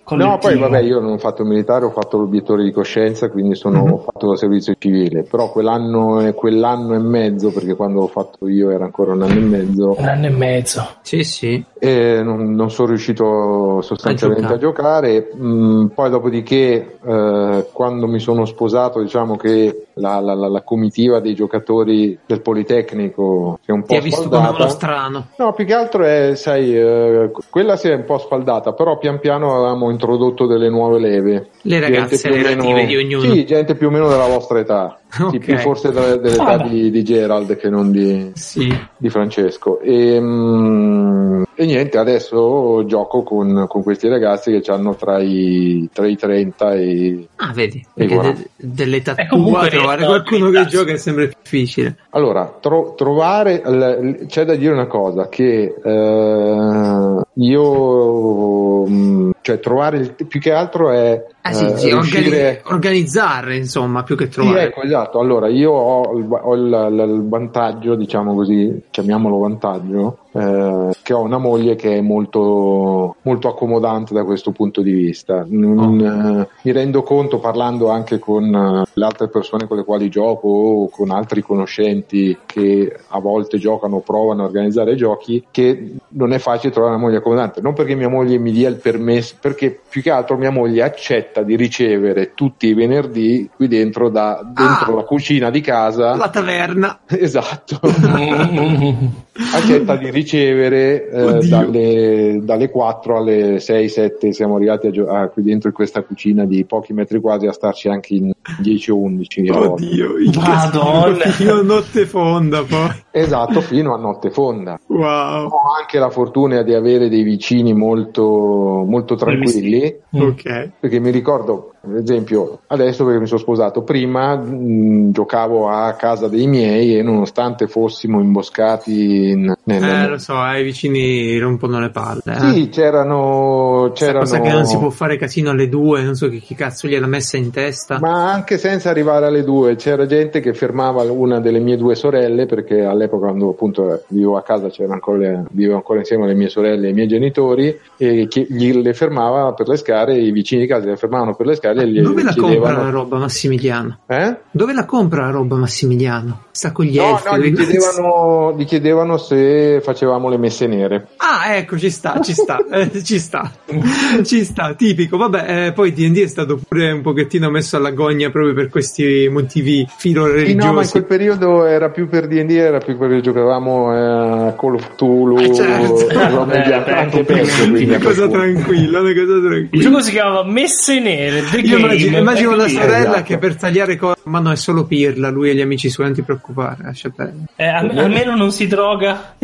collettivo. No, poi vabbè, io non ho fatto militare, ho fatto l'obiettore di coscienza, quindi sono mm-hmm. fatto da servizio civile, però quell'anno e quell'anno e mezzo, perché quando l'ho fatto io era ancora un anno e mezzo. Un anno e mezzo. Sì, sì. E non, non sono riuscito sostanzialmente a giocare, a giocare. Mm, poi dopodiché Eh, quando mi sono sposato, diciamo che la, la, la comitiva dei giocatori del Politecnico si è un po' ti spaldata. Ti ha visto come uno strano? No, più che altro è, sai, eh, quella si è un po' spaldata, però pian piano avevamo introdotto delle nuove leve. Le ragazze relative meno, di ognuno. Sì, gente più o meno della vostra età. Okay. Sì, più forse della, dell'età ah, di, di Geralt che non di, sì. di Francesco. E, mm, e niente, adesso gioco con, con questi ragazzi che hanno tra i, tra i trenta e ah, vedi, e de, dell'età tua trovare qualcuno che gioca è sempre difficile. Allora, tro, trovare l, c'è da dire una cosa che eh, io mh, cioè trovare il, più che altro è ah, sì, sì, eh, organi- organizzare insomma più che trovare. Sì, ecco, esatto. Allora io ho, ho il, il, il vantaggio, diciamo così, chiamiamolo vantaggio, eh, che ho una moglie che è molto molto accomodante da questo punto di vista. Non, oh. eh, mi rendo conto, parlando anche con le altre persone con le quali gioco o con altri conoscenti che a volte giocano, provano a organizzare giochi, che non è facile trovare una moglie accomodante. Non perché mia moglie mi dia il permesso, perché più che altro mia moglie accetta di ricevere tutti i venerdì qui dentro da dentro ah, la cucina di casa, la taverna, esatto. Accetta di ricevere eh, dalle, dalle quattro alle sei sette, siamo arrivati a, gio- a qui dentro in questa cucina di pochi metri quadri a starci anche in dieci o undici. Oddio, madonna, fino a notte fonda poi. Esatto, fino a notte fonda. Wow. Ho anche la fortuna di avere dei vicini molto, molto tranquilli. Ok. Perché mi ricordo, ad esempio, adesso perché mi sono sposato, prima mh, giocavo a casa dei miei e nonostante fossimo imboscati in, nelle... eh lo so, ai vicini rompono le palle eh. Sì, c'erano c'erano cosa che non si può fare casino alle due, non so che, che cazzo gliel'ha messa in testa, ma anche senza arrivare alle due c'era gente che fermava una delle mie due sorelle, perché all'epoca quando appunto vivo a casa c'era ancora le... vivo ancora insieme alle mie sorelle e ai miei genitori, e che gli le fermava per le scale, i vicini di casa le fermavano per le scale. Dove la compra la roba Massimiliano? Eh? Dove la compra la roba Massimiliano? Sta con gli elfi? No, no, gli chiedevano, gli chiedevano se facevamo le messe nere. Ah, ecco, ci sta, ci sta, eh, ci sta, ci sta, tipico. Vabbè, eh, poi D and D è stato pure un pochettino messo alla gogna proprio per questi motivi filo-religiosi. Sì, no, ma in quel periodo era più per D and D, era più perché giocavamo eh, Call of Cthulhu. Eh, certo. eh, eh, anche peggio, una cosa tranquilla, una cosa tranquilla. Il gioco si chiamava Messe Nere. Io immagino, immagino la sorella, esatto, che per tagliare cose, ma no, è solo pirla, lui e gli amici suoi, non ti preoccupare, lascia perdere. Eh, almeno, almeno non si droga.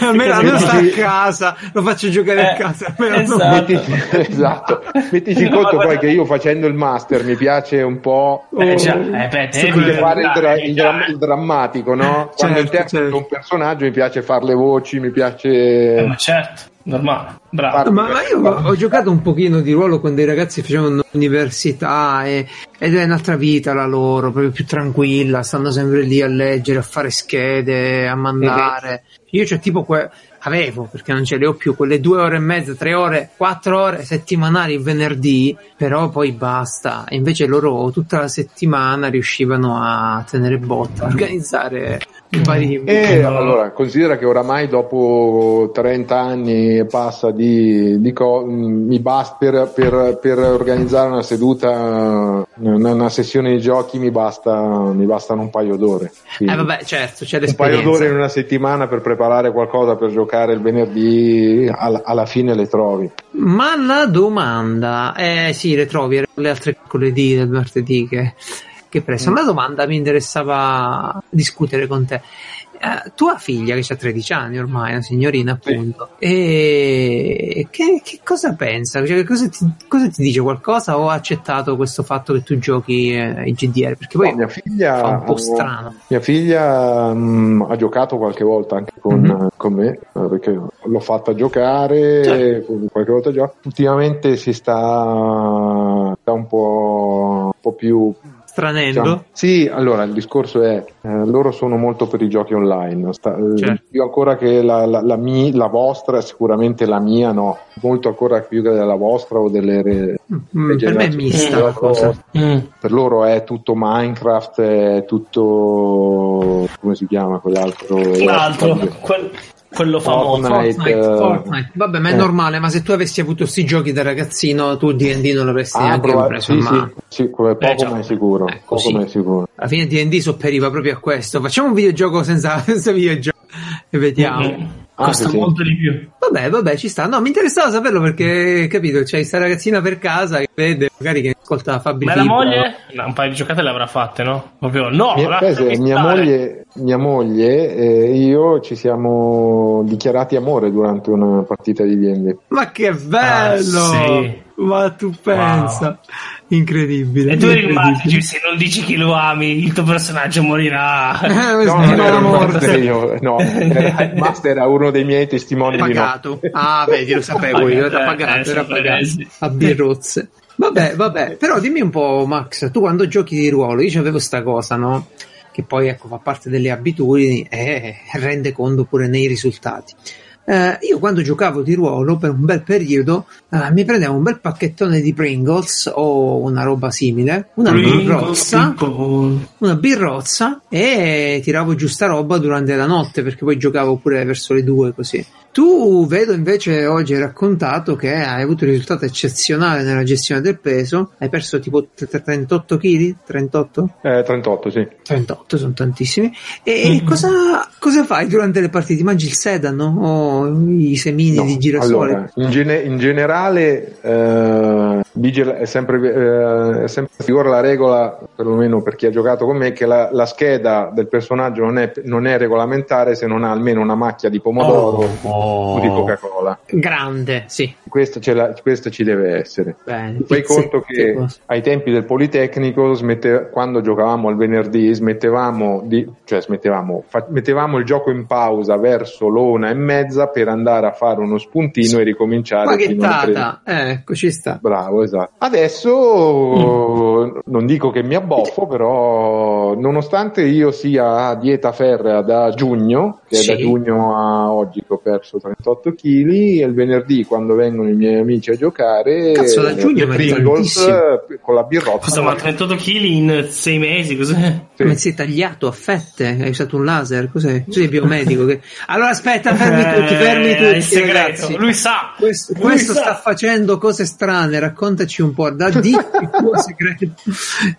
almeno almeno sta a casa, lo faccio giocare eh, a casa. Esatto. Non... Mettici, esatto. Mettici in no, conto poi guarda... che io facendo il master mi piace un po' eh, oh, cioè, eh, beh, devi fare il, dra- il, dra- il drammatico, no? Quando interpreto certo, certo. un personaggio mi piace fare le voci, mi piace... Eh, ma certo. Normale, bravo. Ma, ma io ho giocato un pochino di ruolo con dei ragazzi che facevano università e, ed è un'altra vita la loro, proprio più tranquilla, stanno sempre lì a leggere, a fare schede, a mandare. Io c'ho tipo que- avevo, perché non ce le ho più, quelle due ore e mezza, tre ore, quattro ore settimanali il venerdì, però poi basta. E invece loro tutta la settimana riuscivano a tenere botta, a organizzare vari... E allora considera che oramai dopo trenta anni e passa di, di co- mi basta per, per, per organizzare una seduta, una, una sessione di giochi mi basta, mi bastano un paio d'ore. Quindi, eh vabbè, certo, c'è l'esperienza. Un paio d'ore in una settimana per preparare qualcosa per giocare il venerdì alla, alla fine le trovi. Ma la domanda eh sì, le trovi le altre mercoledì, del martedì che, che presso. Ma la domanda mi interessava discutere con te. Uh, tua figlia che ha tredici anni ormai, una signorina appunto, sì. E che, che cosa pensa? Cioè, cosa, ti, cosa ti dice? Qualcosa o ha accettato questo fatto che tu giochi eh, i G D R? Perché poi no, mia figlia fa un po' strano. Mia figlia mh, ha giocato qualche volta anche con, mm-hmm. con me, perché l'ho fatta giocare, cioè. Qualche volta gioca. Ultimamente si sta, sta un po', un po' più... stranendo? Diciamo, sì, allora il discorso è eh, loro sono molto per i giochi online, sta, certo. Più ancora che la, la, la, mi, la vostra, sicuramente la mia no, molto ancora più che della vostra o delle re, mm, per me è mista la cosa. Mm. Per loro è tutto Minecraft, è tutto come si chiama quell'altro, l'altro quel... quello famoso Fortnite, Fortnite, uh... Fortnite. Vabbè, ma è eh. normale, ma se tu avessi avuto sti giochi da ragazzino tu D and D non l'avresti ah, neanche provato, preso sì, ma... sì, sì, poco eh, ma è sicuro, eh, poco ma è sicuro. Alla fine D and D sopperiva proprio a questo, facciamo un videogioco senza, senza videogioco e vediamo. Mm-hmm. Costa ah, sì, molto sì. di più. Vabbè, vabbè, ci sta. No, mi interessava saperlo perché, capito, c'è cioè, sta ragazzina per casa che vede, magari che ascolta Fabri. Ma la moglie? No, un paio di giocate le avrà fatte, no? Proprio no! Mia, pese, mia moglie, mia moglie e io ci siamo dichiarati amore durante una partita di D and D. Ma che bello! Ah, sì. Ma tu pensa, wow. Incredibile. E tu rimani, se non dici che lo ami, il tuo personaggio morirà. Eh, no, non era morto. Io, no, era, Master era uno dei miei testimoni. Pagato. Di no. Ah, vedi, lo sapevo io. Era pagato, era pagato. A birrozze. Vabbè, vabbè. Però dimmi un po', Max, tu quando giochi di ruolo, io c'avevo sta cosa, no? Che poi, ecco, fa parte delle abitudini e rende conto pure nei risultati. Eh, io quando giocavo di ruolo per un bel periodo eh, mi prendevo un bel pacchettone di Pringles o una roba simile, una birrozza, una birrozza e tiravo giù sta roba durante la notte perché poi giocavo pure verso le due così. Tu vedo invece oggi hai raccontato che hai avuto un risultato eccezionale nella gestione del peso, hai perso tipo trentotto chili? trentotto? Eh, trentotto, sì. trentotto, sono tantissimi. E mm-hmm. cosa, cosa fai durante le partite? Mangi il sedano o i semini no, di girasole? Allora, in, gene- in generale eh, è sempre, eh, è sempre figura la regola, perlomeno per chi ha giocato con me, che la, la scheda del personaggio non è, non è regolamentare se non ha almeno una macchia di pomodoro. Oh, oh. Di Coca-Cola grande, sì, questa, ce la, questa ci deve essere. Bene, fai conto che ai tempi del Politecnico smette, quando giocavamo al venerdì smettevamo di, cioè smettevamo fa, mettevamo il gioco in pausa verso l'una e mezza per andare a fare uno spuntino sì. e ricominciare fino alle tre. Ecco, ci sta, bravo, esatto. Adesso mm. non dico che mi abboffo, però nonostante io sia a dieta ferrea da giugno, che sì. da giugno a oggi che ho perso trentotto chili, e il venerdì quando vengono i miei amici a giocare cazzo da giugno Pringles con la birrozza. Cosa, ma trentotto chili in sei mesi? Cos'è? Sì. Ma sei tagliato a fette? Hai usato un laser? Cos'è? Tu sei biomedico che... allora aspetta, fermi tutti, fermi tutti, eh, il segreto, ragazzi. Lui sa questo, lui questo sa. Sta facendo cose strane, raccontaci un po', da, dici il tuo segreto,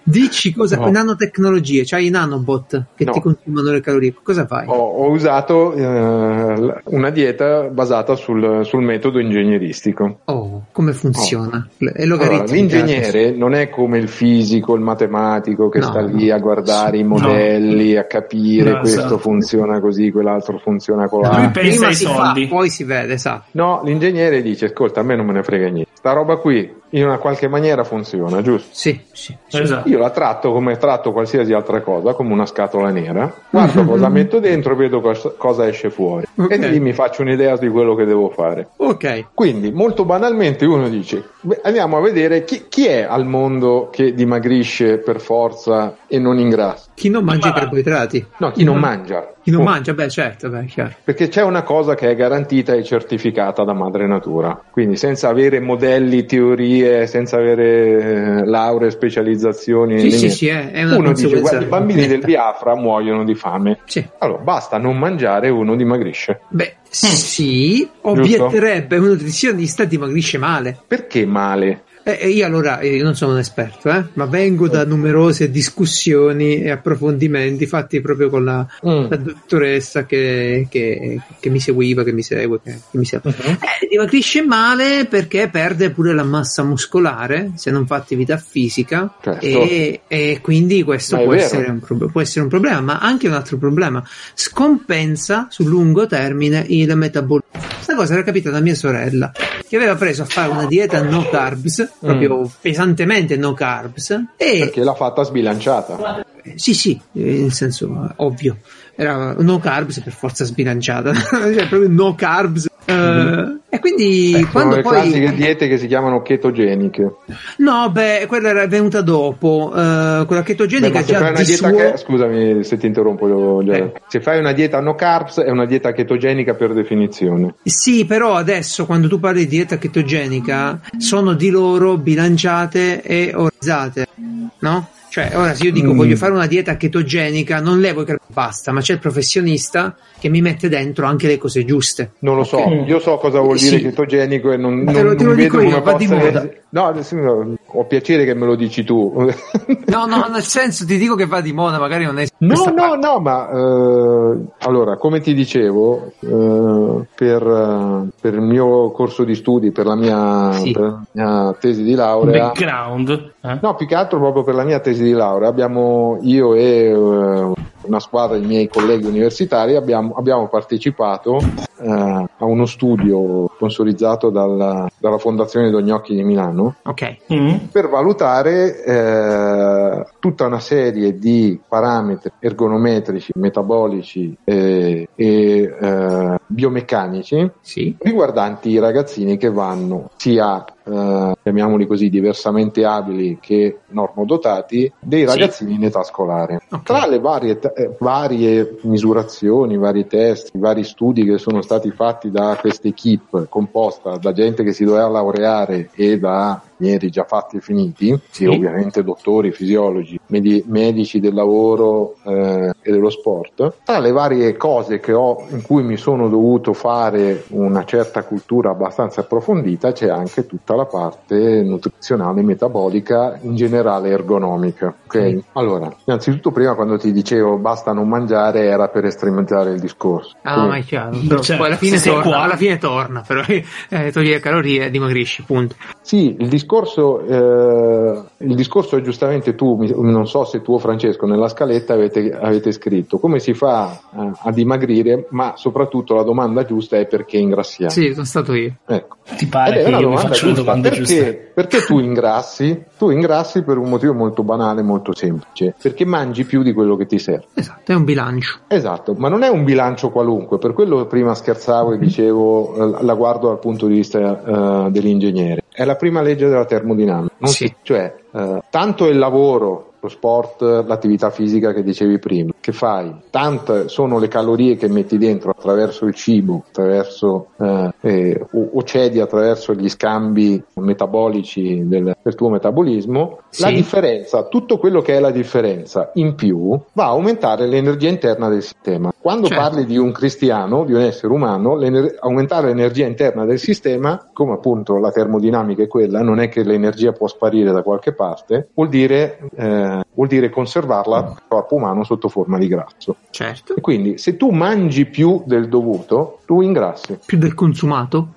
dici cosa no. nanotecnologie, c'hai i nanobot che no. ti consumano le calorie, cosa fai? ho, ho usato eh, una dieta basata sul, sul metodo ingegneristico. Oh, come funziona? Oh. È allora, l'ingegnere non è come il fisico, il matematico che no, sta lì a guardare no. i modelli, no. a capire no, questo so. funziona così, quell'altro funziona colà. Lui pensa ai soldi, fa, poi si vede, sa. No, l'ingegnere dice: ascolta, a me non me ne frega niente. Sta roba qui in una qualche maniera funziona, giusto? Sì, sì, sì. Esatto. Io la tratto come tratto qualsiasi altra cosa, come una scatola nera, guardo cosa metto dentro e vedo cos- cosa esce fuori, okay. E lì mi faccio un'idea di quello che devo fare. Ok. Quindi molto banalmente uno dice, beh, andiamo a vedere chi, chi è al mondo che dimagrisce per forza e non ingrassa. Chi non mangia Ma... i carboidrati. No, chi non, non mangia. Chi non oh. mangia, beh certo, beh, chiaro. Perché c'è una cosa che è garantita e certificata da madre natura, quindi senza avere modelli, teorie, senza avere lauree, specializzazioni, sì, sì, sì, è, è una uno dice guarda, i bambini netta. del Biafra muoiono di fame, sì. Allora basta non mangiare e uno dimagrisce. Beh sì, obietterebbe un nutrizionista, dimagrisce male. Perché male? Eh, io allora io non sono un esperto, eh, ma vengo da numerose discussioni e approfondimenti fatti proprio con la, mm. la dottoressa che, che, che mi seguiva, che mi segue, che, che mi segue. Uh-huh. Eh, dimagrisce male perché perde pure la massa muscolare se non fa attività fisica, certo. e, e quindi questo può essere, un pro- può essere un problema, ma anche un altro problema: scompensa sul lungo termine il metabolismo. Questa cosa era capita da mia sorella, che aveva preso a fare una dieta no carbs, proprio mm. pesantemente no carbs, e perché l'ha fatta sbilanciata. Sì, sì, nel senso ovvio, era no carbs per forza sbilanciata, cioè proprio no carbs. Mm-hmm. Uh, e quindi eh, quando sono poi le classiche diete che si chiamano chetogeniche. No, beh, quella era venuta dopo. Uh, quella chetogenica beh, già fai una di dieta suo... che... Scusami se ti interrompo. Eh. Se fai una dieta no carbs è una dieta chetogenica per definizione. Sì, però adesso quando tu parli di dieta chetogenica sono di loro bilanciate e organizzate, no? Cioè, ora se io dico mm. voglio fare una dieta chetogenica, non levo i carboidrati, basta, ma c'è il professionista che mi mette dentro anche le cose giuste. Non lo so, okay. Io so cosa vuol dire sì. chetogenico e non, non, te lo, te lo non vedo come io, possa... Di moda. No, sì, no, ho piacere che me lo dici tu. No, no, nel senso ti dico che va di moda, magari non è... No, no, parte. no, ma eh, allora, come ti dicevo, eh, per, per il mio corso di studi, per la mia, sì. per la mia tesi di laurea... Background? Eh? No, più che altro proprio per la mia tesi di laurea abbiamo io e uh, una squadra di miei colleghi universitari abbiamo, abbiamo partecipato uh, a uno studio sponsorizzato dalla, dalla Fondazione Don Gnocchi di Milano, okay. mm. per valutare uh, tutta una serie di parametri ergonometrici, metabolici e, e uh, biomeccanici sì. riguardanti i ragazzini che vanno sia Uh, chiamiamoli così, diversamente abili che normodotati, dei ragazzini sì. in età scolare. Okay. Tra le varie, t- eh, varie misurazioni, vari test, vari studi che sono stati fatti da questa equipe composta da gente che si doveva laureare e da ingegneri già fatti e finiti, sì. e ovviamente dottori, fisiologi, medi- medici del lavoro eh, e dello sport, tra le varie cose che ho, in cui mi sono dovuto fare una certa cultura abbastanza approfondita, c'è anche tutta la parte nutrizionale, metabolica, in generale ergonomica. Okay? Mm. Allora, innanzitutto prima quando ti dicevo basta non mangiare era per estremizzare il discorso. Ah, Quindi, ma è chiaro. Però, cioè, poi alla fine, torna, può... alla fine torna, però eh, togli le calorie e dimagrisci, punto. Sì, il discorso eh, il discorso è giustamente tu, mi, non so se tu o Francesco nella scaletta avete, avete scritto come si fa eh, a dimagrire, ma soprattutto la domanda giusta è perché ingrassiamo. Sì, sono stato io. Ecco. Ti pare che io mi faccio la domanda giusta? Perché, perché tu ingrassi? Tu ingrassi per un motivo molto banale, molto semplice, perché mangi più di quello che ti serve. Esatto, è un bilancio. Esatto, ma non è un bilancio qualunque, per quello prima scherzavo e dicevo la guardo dal punto di vista eh, dell'ingegnere. È la prima legge della termodinamica, non sì. si, cioè eh, tanto il lavoro, lo sport, l'attività fisica che dicevi prima, che fai, tante sono le calorie che metti dentro attraverso il cibo, attraverso eh, eh, o, o cedi attraverso gli scambi metabolici del, del tuo metabolismo, sì. la differenza, tutto quello che è la differenza in più va a aumentare l'energia interna del sistema. Quando certo. parli di un cristiano, di un essere umano, l'ener- aumentare l'energia interna del sistema, come appunto la termodinamica è quella, non è che l'energia può sparire da qualche parte, vuol dire eh, vuol dire conservarla nel corpo umano sotto forma di grasso. Certo. E quindi se tu mangi più del dovuto, tu ingrassi. Più del consumato?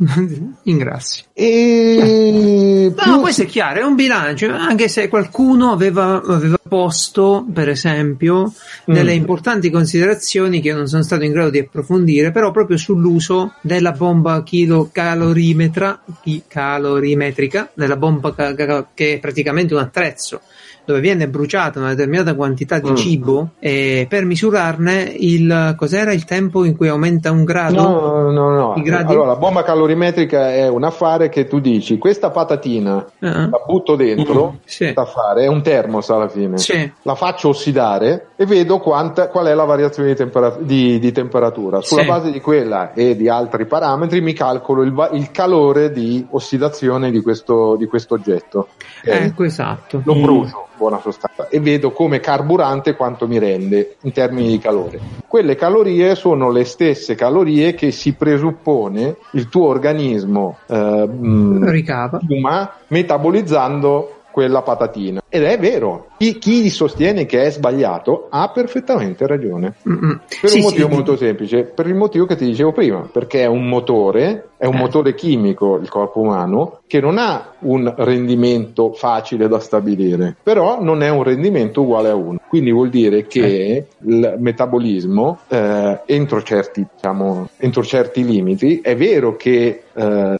Ingrassi. E... No, questo è chiaro, è un bilancio, anche se qualcuno aveva, aveva posto, per esempio, delle mm. importanti considerazioni che io non sono stato in grado di approfondire, però proprio sull'uso della bomba kilocalorimetra, calorimetrica, della bomba ca- ca- che è praticamente un attrezzo dove viene bruciata una determinata quantità di mm. cibo eh, per misurarne il cos'era il tempo in cui aumenta un grado. No, no, no. I gradi... Allora, la bomba calorimetrica è un affare che tu dici: questa patatina uh-huh. la butto dentro, uh-huh. sì. Affare, è un termos alla fine, sì. La faccio ossidare e vedo quanta, qual è la variazione di, tempera- di, di temperatura. Sulla sì. base di quella e di altri parametri mi calcolo il, va- il calore di ossidazione di questo, di questo oggetto. Okay? Ecco, esatto. Lo brucio. Buona sostanza, e vedo come carburante quanto mi rende in termini di calore. Quelle calorie sono le stesse calorie che si presuppone il tuo organismo eh, ricava metabolizzando quella patatina. Ed è vero, chi, chi sostiene che è sbagliato ha perfettamente ragione. Mm-mm. Per sì, un motivo sì, molto sì. semplice, per il motivo che ti dicevo prima, perché è un motore, è un eh. motore chimico il corpo umano, che non ha un rendimento facile da stabilire, però non è un rendimento uguale a uno. Quindi vuol dire che eh. il metabolismo eh, entro certi, diciamo, entro certi limiti, è vero che eh,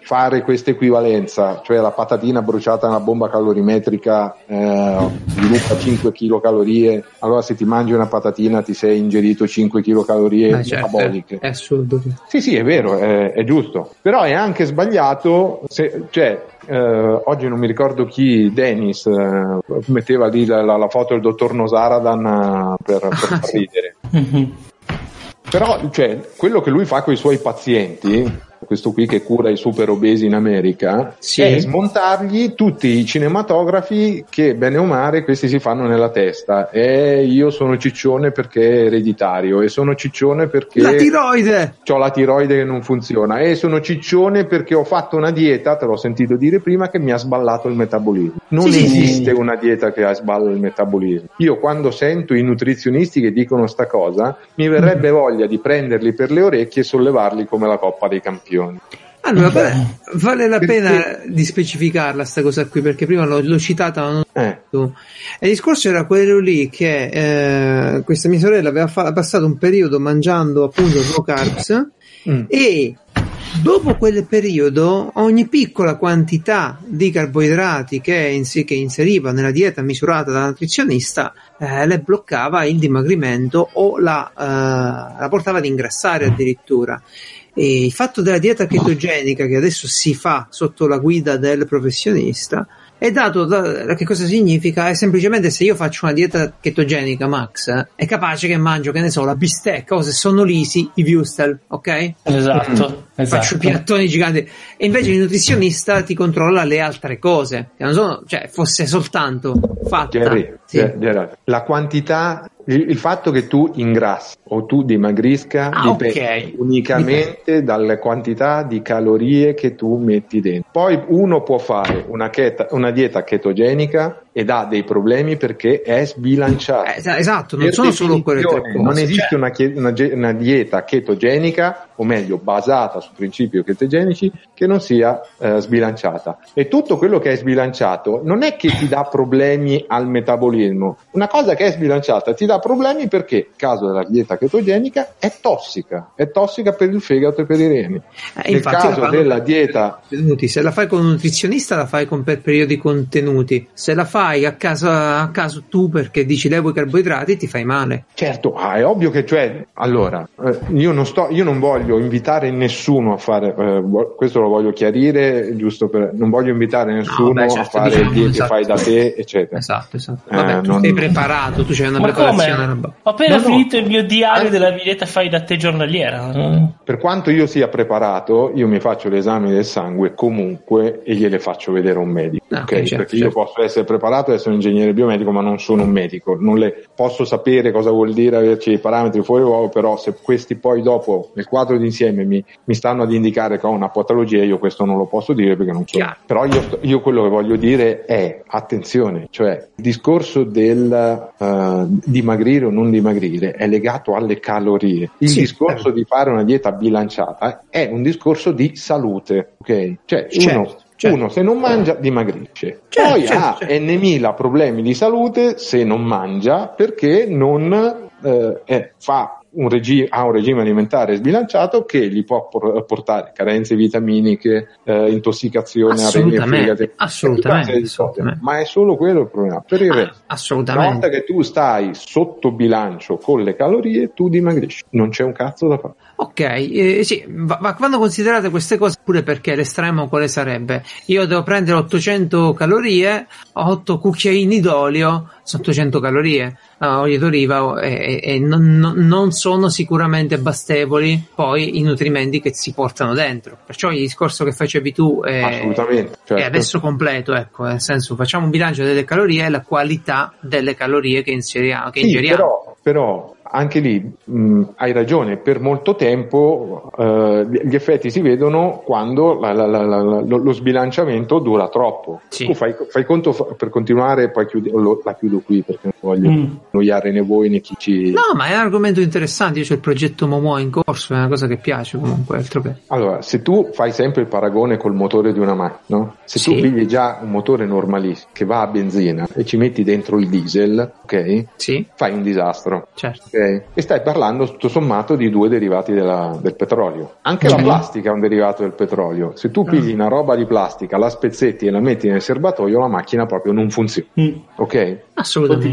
fare questa equivalenza, cioè la patatina bruciata nella bomba calorimetrica eh, sviluppa cinque chilocalorie, allora se ti mangi una patatina ti sei ingerito cinque chilocalorie metaboliche. Certo, è assurdo. Sì, sì, è vero, è, è giusto. Però è anche sbagliato, se, cioè eh, oggi non mi ricordo chi, Dennis, eh, metteva lì la, la, la foto del dottor Nosaradan per, per ah, far sì. ridere. Mm-hmm. Però cioè, quello che lui fa con i suoi pazienti, questo qui che cura i super obesi in America, sì. è smontargli tutti i cinematografi che bene o male questi si fanno nella testa. E io sono ciccione perché è ereditario, e sono ciccione perché la tiroide, c'ho la tiroide che non funziona, e sono ciccione perché ho fatto una dieta, te l'ho sentito dire prima, che mi ha sballato il metabolismo. Non sì, esiste sì. una dieta che sballa il metabolismo. Io quando sento i nutrizionisti che dicono sta cosa mi verrebbe mm. voglia di prenderli per le orecchie e sollevarli come la Coppa dei Campioni. Allora, beh, vale la pena perché... di specificarla sta cosa qui, perché prima l'ho, l'ho citata ma non eh. tu. E il discorso era quello lì che eh, questa mia sorella aveva fa- passato un periodo mangiando appunto low carbs mm. e dopo quel periodo ogni piccola quantità di carboidrati che, ins- che inseriva nella dieta misurata dalla nutrizionista eh, le bloccava il dimagrimento o la, eh, la portava ad ingrassare addirittura. E il fatto della dieta chetogenica che adesso si fa sotto la guida del professionista è dato da, che cosa significa? È semplicemente se io faccio una dieta chetogenica, Max, eh, è capace che mangio, che ne so, la bistecca o se sono lisi i wurstel, ok? Esatto. Esatto. Faccio piattoni giganti, e invece il nutrizionista ti controlla le altre cose che non sono, cioè fosse soltanto fatta Jerry, sì. Geralt, la quantità, il, il fatto che tu ingrassi o tu dimagrisca ah, dipende okay. unicamente dipende. Dalle quantità di calorie che tu metti dentro. Poi uno può fare una, cheta, una dieta chetogenica ed ha dei problemi perché è sbilanciato. Eh, esatto, non per sono solo quelle tre cose. Non esiste cioè... una, che, una, una dieta chetogenica, o meglio basata su principi chetogenici, che non sia eh, sbilanciata. E tutto quello che è sbilanciato non è che ti dà problemi al metabolismo. Una cosa che è sbilanciata ti dà problemi perché, nel caso della dieta chetogenica, è tossica. È tossica per il fegato e per i reni. Eh, nel caso la della dieta... Se la fai con un nutrizionista la fai con per periodi contenuti. Se la fai a caso, a caso tu perché dici levo i carboidrati ti fai male. Certo, ah, è ovvio che cioè allora eh, io non sto io non voglio invitare nessuno a fare eh, questo lo voglio chiarire giusto per non voglio invitare nessuno no, beh, certo, a fare diciamo, diete esatto, fai da te eccetera. Esatto, esatto. Vabbè, eh, tu non... sei preparato, tu c'hai una ma preparazione. Roba. Ho appena no, finito no. il mio diario eh. della dieta fai da te giornaliera. Mm. Per quanto io sia preparato, io mi faccio l'esame del sangue comunque e gliele faccio vedere un medico, ah, ok? Certo, perché certo. io posso essere preparato essere un ingegnere biomedico ma non sono un medico, non le posso sapere cosa vuol dire averci i parametri fuori luogo, però se questi poi dopo nel quadro d'insieme mi, mi stanno ad indicare che ho una patologia io questo non lo posso dire perché non so. Però io, sto, io quello che voglio dire è attenzione, cioè il discorso del uh, dimagrire o non dimagrire è legato alle calorie, il sì, discorso eh. di fare una dieta bilanciata è un discorso di salute, ok? Cioè certo. uno Certo. Uno se non mangia dimagrisce, certo, poi certo, ha certo. n mila problemi di salute se non mangia, perché non eh, eh, fa un regi- ha un regime alimentare sbilanciato che gli può por- portare carenze vitaminiche, eh, intossicazione, assolutamente, assolutamente, assolutamente. Ma è solo quello il problema. Per il ah, resto, assolutamente. Una volta che tu stai sotto bilancio con le calorie, tu dimagrisci, non c'è un cazzo da fare. Ok, eh, sì, ma quando considerate queste cose, pure perché l'estremo quale sarebbe? Io devo prendere ottocento calorie, otto cucchiaini d'olio, sono ottocento calorie, uh, olio d'oliva, e, e non, non sono sicuramente bastevoli poi i nutrimenti che si portano dentro. Perciò il discorso che facevi tu è, assolutamente, certo. è adesso completo, ecco, nel senso, facciamo un bilancio delle calorie e la qualità delle calorie che inseriamo. Che sì, ingeriamo. Però, però... anche lì mh, hai ragione, per molto tempo eh, gli effetti si vedono quando la, la, la, la, lo sbilanciamento dura troppo. Sì. Tu fai, fai conto, per continuare, poi chiudi, lo, la chiudo qui perché non voglio mm. annoiare né voi né chi ci... No, ma è un argomento interessante, io c'ho il progetto Momo in corso, è una cosa che piace comunque, altro che... Allora, se tu fai sempre il paragone col motore di una macchina, no? Se sì. tu pigli già un motore normalissimo che va a benzina e ci metti dentro il diesel, ok? Sì. Fai un disastro. Certo. E stai parlando tutto sommato di due derivati della, del petrolio. Anche la plastica è un derivato del petrolio. Se tu pigli una roba di plastica, la spezzetti e la metti nel serbatoio, la macchina proprio non funziona. Mm. Ok? Assolutamente.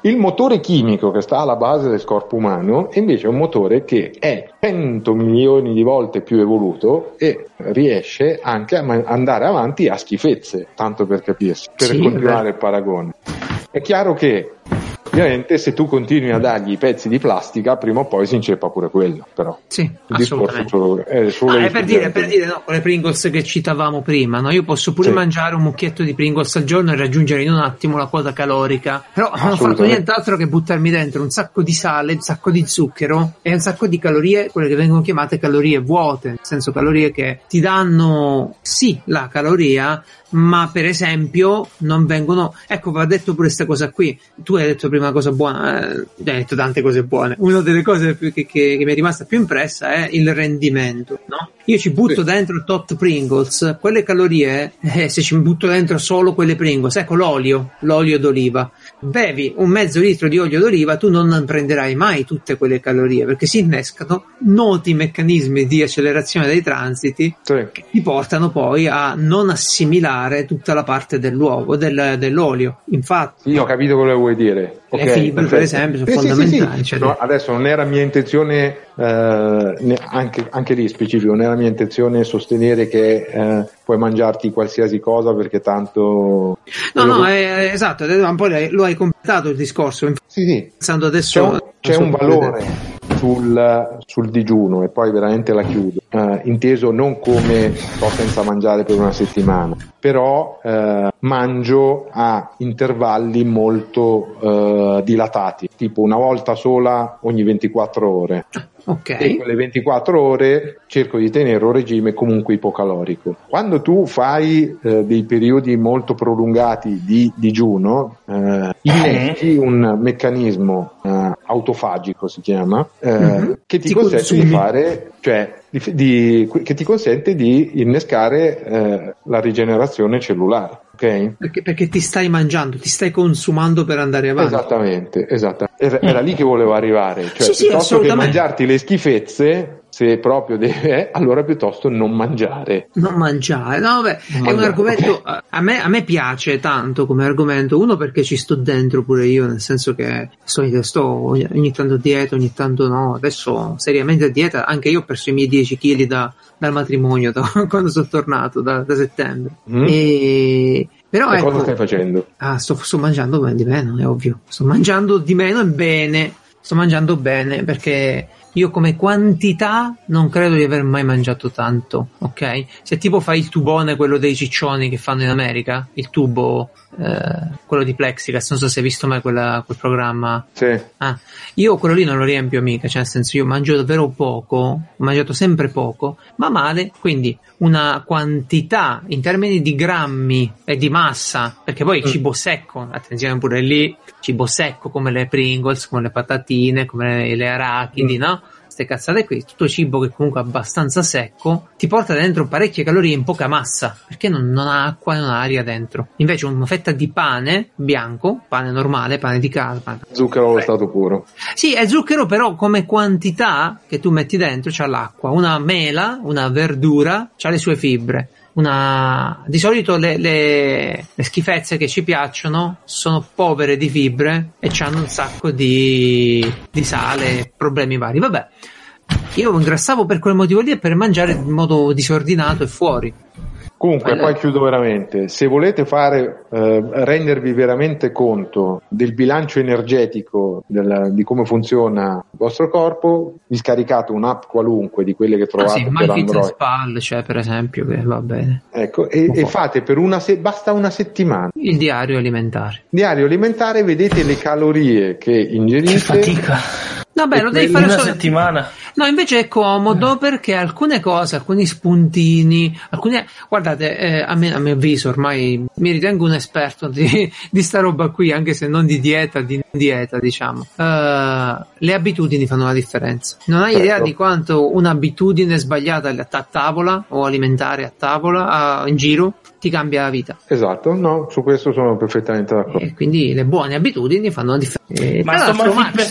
Il motore chimico che sta alla base del corpo umano è invece un motore che è cento milioni di volte più evoluto e riesce anche a man- andare avanti a schifezze, tanto per capirsi, per sì, continuare il paragone. È chiaro che ovviamente se tu continui a dargli i pezzi di plastica, prima o poi si inceppa pure quello, però. Sì, il assolutamente. Solo, è solo ah, è per dire, per dire no, con le Pringles che citavamo prima, no? Io posso pure sì. mangiare un mucchietto di Pringles al giorno e raggiungere in un attimo la quota calorica, però non ho fatto nient'altro che buttarmi dentro un sacco di sale, un sacco di zucchero e un sacco di calorie, quelle che vengono chiamate calorie vuote, nel senso calorie che ti danno, sì, la caloria, ma per esempio non vengono, ecco, va detto pure questa cosa qui. Tu hai detto prima una cosa buona, eh, hai detto tante cose buone. Una delle cose che, che, che mi è rimasta più impressa è il rendimento, no? Io ci butto sì. dentro tot Pringles, quelle calorie, eh, se ci butto dentro solo quelle Pringles, ecco l'olio, l'olio d'oliva, bevi un mezzo litro di olio d'oliva, tu non prenderai mai tutte quelle calorie, perché si innescano noti meccanismi di accelerazione dei transiti sì. che ti portano poi a non assimilare tutta la parte dell'uovo, del, dell'olio. Infatti io ho capito quello che vuoi dire. Okay, le fibre per esempio sono eh, fondamentali. Sì, sì, sì. No, adesso non era mia intenzione eh, ne, anche, anche lì specifico, non era mia intenzione sostenere che eh, puoi mangiarti qualsiasi cosa perché tanto no no eh, esatto, poi lo hai completato il discorso. Sì, sì. Pensando adesso c'è un, c'è un valore Sul, sul digiuno, e poi veramente la chiudo, eh, inteso non come sto senza mangiare per una settimana, però eh, mangio a intervalli molto eh, dilatati, tipo una volta sola ogni ventiquattro ore. Okay. E quelle ventiquattro ore cerco di tenere un regime comunque ipocalorico. Quando tu fai eh, dei periodi molto prolungati di digiuno, eh, inneschi un meccanismo eh, autofagico, si chiama, eh, mm-hmm. che ti, ti consente consumi. di fare, cioè di, di, che ti consente di innescare eh, la rigenerazione cellulare. Okay. Perché, perché ti stai mangiando, ti stai consumando per andare avanti. Esattamente, esattamente. Era, era lì che volevo arrivare, cioè sì, piuttosto sì, che mangiarti le schifezze, se proprio deve, allora piuttosto non mangiare. Non mangiare, no vabbè, non è mangiare. Un argomento, a me, a me piace tanto come argomento, uno perché ci sto dentro pure io, nel senso che sto, sto ogni tanto a dieta, ogni tanto no, adesso seriamente a dieta, anche io ho perso i miei dieci chili da, dal matrimonio, da, quando sono tornato, da, da settembre, mm. e... Però ecco, cosa stai facendo? Ah, sto, sto mangiando di meno, è ovvio, sto mangiando di meno e bene, sto mangiando bene perché... Io come quantità non credo di aver mai mangiato tanto, ok? Se tipo fai il tubone, quello dei ciccioni che fanno in America, il tubo, eh, quello di Plexiglas, non so se hai visto mai quella, quel programma. Sì. Ah, io quello lì non lo riempio mica, cioè nel senso io mangio davvero poco, ho mangiato sempre poco, ma male, quindi una quantità in termini di grammi e di massa, perché poi il cibo secco, attenzione pure lì, cibo secco come le Pringles, come le patatine, come le arachidi, mm. no? ste cazzate qui, tutto cibo che comunque è abbastanza secco, ti porta dentro parecchie calorie in poca massa, perché non, non ha acqua, non ha aria dentro. Invece una fetta di pane bianco, pane normale, pane di casa, pane... zucchero allo stato puro. Sì, è zucchero, però come quantità che tu metti dentro c'ha l'acqua. Una mela, una verdura, c'ha le sue fibre. Una... di solito le, le, le schifezze che ci piacciono sono povere di fibre e hanno un sacco di, di sale, problemi vari. Vabbè, io ingrassavo per quel motivo lì e per mangiare in modo disordinato e fuori. Comunque, poi chiudo veramente. Se volete fare eh, rendervi veramente conto del bilancio energetico del, di come funziona il vostro corpo, vi scaricate un'app qualunque di quelle che trovate ah, sì, per MyFitnessPal, cioè, per esempio, che va bene. Ecco, e, e fate per una se- basta una settimana il diario alimentare. Diario alimentare, vedete le calorie che ingerite. Che fatica. No, beh, lo devi fare una solo... settimana. No, invece è comodo perché alcune cose, alcuni spuntini, alcune... guardate, eh, a, me, a mio avviso ormai mi ritengo un esperto di, di sta roba qui, anche se non di dieta, di non dieta, diciamo. Uh, le abitudini fanno la differenza. Non hai idea di quanto un'abitudine sbagliata a tavola o alimentare a tavola, a, in giro, ti cambia la vita. Esatto, no, su questo sono perfettamente d'accordo. E quindi le buone abitudini fanno la differenza. Ma insomma, Max,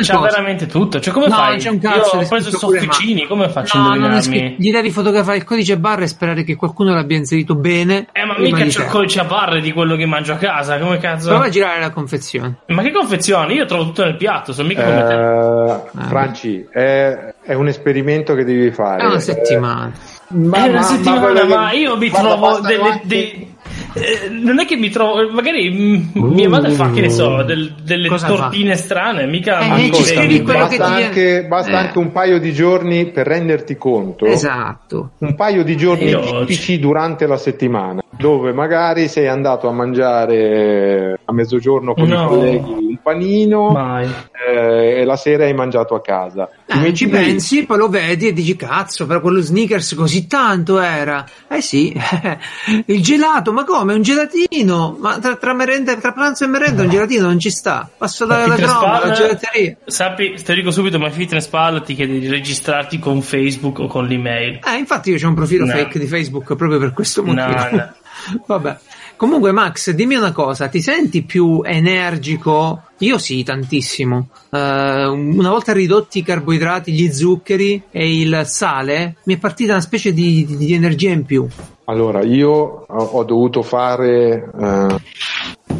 c'è veramente tutto. Cioè, come no, fai? C'è un cazzo, io ho preso sofficini, come faccio no, a indovinarmi? Gli devi fotografare il codice a barre e sperare che qualcuno l'abbia inserito bene. Eh, ma mica c'è il codice a barre di quello che mangio a casa, come cazzo? Prova a girare la confezione. Ma che confezione? Io trovo tutto nel piatto, sono mica come te. Eh, Franci, è, è un esperimento che devi fare. È una settimana. Eh. Ma, è una ma, settimana, ma, ma io mi trovo delle, de, eh, non è che mi trovo, magari m- uh, mia madre fa, che ne so, del, delle tortine fa? Strane, mica eh, ascoltami, basta, che ti... anche, basta eh. anche un paio di giorni per renderti conto. Esatto, un paio di giorni io... tipici durante la settimana, dove magari sei andato a mangiare a mezzogiorno con no. i colleghi un panino eh, e la sera hai mangiato a casa. Eh, ci pensi, lì. Poi lo vedi e dici cazzo, però quello Snickers così tanto era. Eh sì, il gelato, ma come? Un gelatino? Ma tra, tra, merenda, tra pranzo e merenda un gelatino non ci sta. Passo dalla la tromba, alla gelateria. Sappi, te lo dico subito, ma MyFitnessPal ti chiede di registrarti con Facebook o con l'email. Eh, infatti io c'ho un profilo no. fake di Facebook proprio per questo motivo. No, no. Vabbè. Comunque Max, dimmi una cosa, ti senti più energico? Io sì, tantissimo. Uh, una volta ridotti i carboidrati, gli zuccheri e il sale, mi è partita una specie di, di, di energia in più. Allora, io ho dovuto fare uh,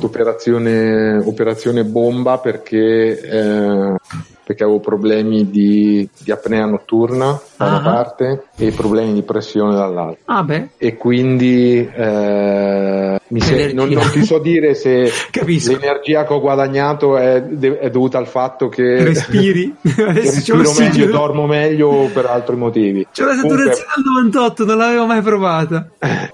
operazione, operazione bomba perché... Uh, perché avevo problemi di, di apnea notturna da una parte e problemi di pressione dall'altra. Ah, beh. E quindi eh, mi se, non, non ti so dire se l'energia che ho guadagnato è, de, è dovuta al fatto che respiri, respiro meglio, dormo meglio o per altri motivi. C'è la saturazione al novantotto, non l'avevo mai provata.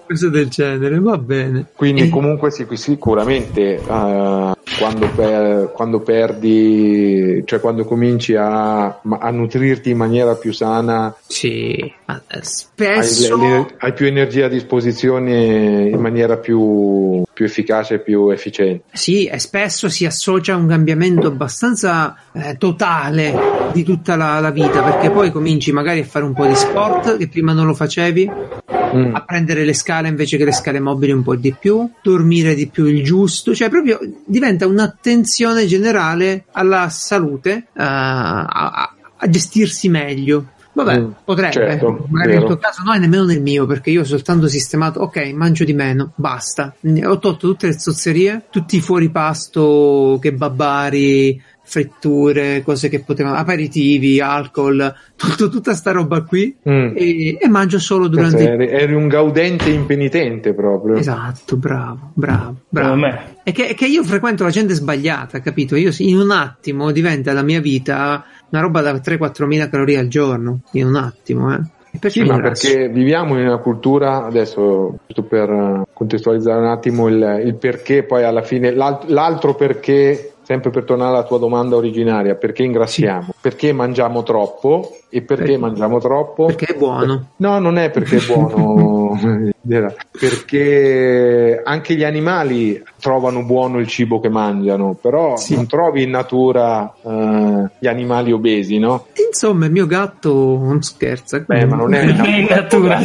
Questo del genere, va bene. Quindi e... comunque sì, sicuramente uh, quando, per, quando perdi, cioè quando cominci a, a nutrirti in maniera più sana, sì, spesso hai, le, hai più energia a disposizione in maniera più, più efficace e più efficiente. Sì, e spesso si associa a un cambiamento abbastanza eh, totale di tutta la, la vita, perché poi cominci magari a fare un po' di sport che prima non lo facevi, mm. a prendere le scale invece che le scale mobili un po' di più, dormire di più il giusto, cioè proprio diventa un'attenzione generale alla salute, uh, a, a gestirsi meglio. Vabbè, mm, potrebbe, certo, magari vero. Nel tuo caso no, e nemmeno nel mio, perché io ho soltanto sistemato, ok, mangio di meno, basta. Ho tolto tutte le zozzerie, tutti i fuoripasto, kebabari, fritture, cose che potevano, aperitivi, alcol, tutto, tutta sta roba qui, mm. e, e mangio solo durante eri, il... eri un gaudente impenitente proprio. Esatto, bravo, bravo, bravo. Come? E che, che io frequento la gente sbagliata, capito? Io in un attimo diventa la mia vita una roba da tre quattro mila calorie al giorno, in un attimo, eh. Perché sì, ma perché viviamo in una cultura, adesso per contestualizzare un attimo il, il perché, poi alla fine l'alt- l'altro perché sempre per tornare alla tua domanda originaria, perché ingrassiamo? Sì. Perché mangiamo troppo? E perché, perché mangiamo troppo? Perché è buono. No, non è perché è buono. Perché anche gli animali trovano buono il cibo che mangiano, però sì. non trovi in natura eh, gli animali obesi, no? Insomma, il mio gatto non scherza. Beh, ma non è in natura.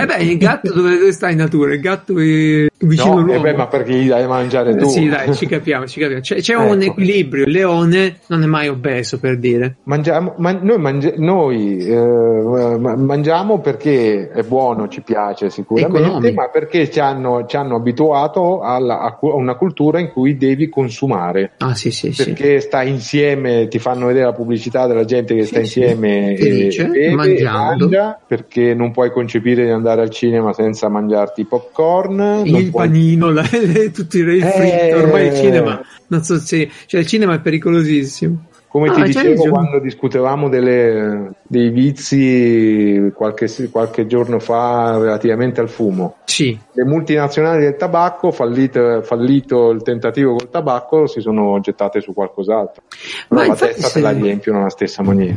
Eh beh, il gatto dove, dove sta in natura? Il gatto è vicino no, all'uomo. Eh beh, ma perché gli dai a mangiare tu? Sì, dai, ci capiamo, ci capiamo. C'è, c'è ecco. un equilibrio. Il leone non è mai obeso, per dire. Mangiamo, man- noi, mangi- noi eh, mangiamo perché è buono, ci piace sicuramente, economico. Ma perché ci hanno, ci hanno abituato alla, a una cultura in cui devi consumare. Ah, sì, sì, perché sì. sta insieme, ti fanno vedere la pubblicità della gente che sì, sta sì. insieme felice, e beve, mangiando. Mangia, perché non puoi concepire di andare al cinema senza mangiarti i popcorn, il puoi... panino, la, tutti i eh... fritto, ormai il cinema non so se, cioè il cinema è pericolosissimo. Come ah, ti dicevo quando discutevamo delle, dei vizi qualche, qualche giorno fa relativamente al fumo, sì. le multinazionali del tabacco, fallito, fallito il tentativo col tabacco, si sono gettate su qualcos'altro. Ma la testa se... te la riempiono alla stessa maniera.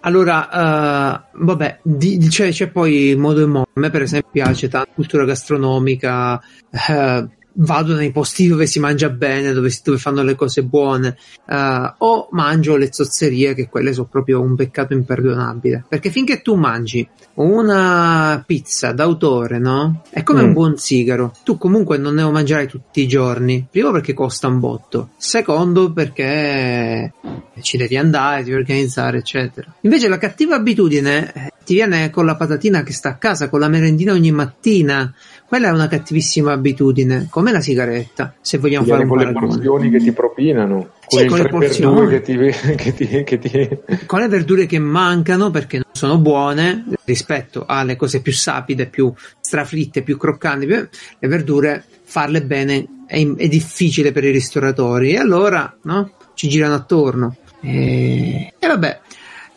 Allora, uh, vabbè, di, cioè, c'è poi modo e modo. A me per esempio piace tanto la cultura gastronomica, uh, vado nei posti dove si mangia bene, dove, si, dove fanno le cose buone, uh, o mangio le zozzerie, che quelle sono proprio un peccato imperdonabile, perché finché tu mangi una pizza d'autore, no? È come mm. un buon sigaro, tu comunque non ne lo mangerai tutti i giorni, primo perché costa un botto, secondo perché ci devi andare, devi organizzare eccetera. Invece la cattiva abitudine ti viene con la patatina che sta a casa, con la merendina ogni mattina. Quella è una cattivissima abitudine, come la sigaretta, se vogliamo fare un paragone. Con le porzioni che ti propinano, con, sì, con le verdure che ti, che ti, che ti... con le verdure che mancano perché non sono buone rispetto alle cose più sapide, più strafritte, più croccanti. Le verdure, farle bene è, è difficile per i ristoratori, e allora no? ci girano attorno. E, e vabbè.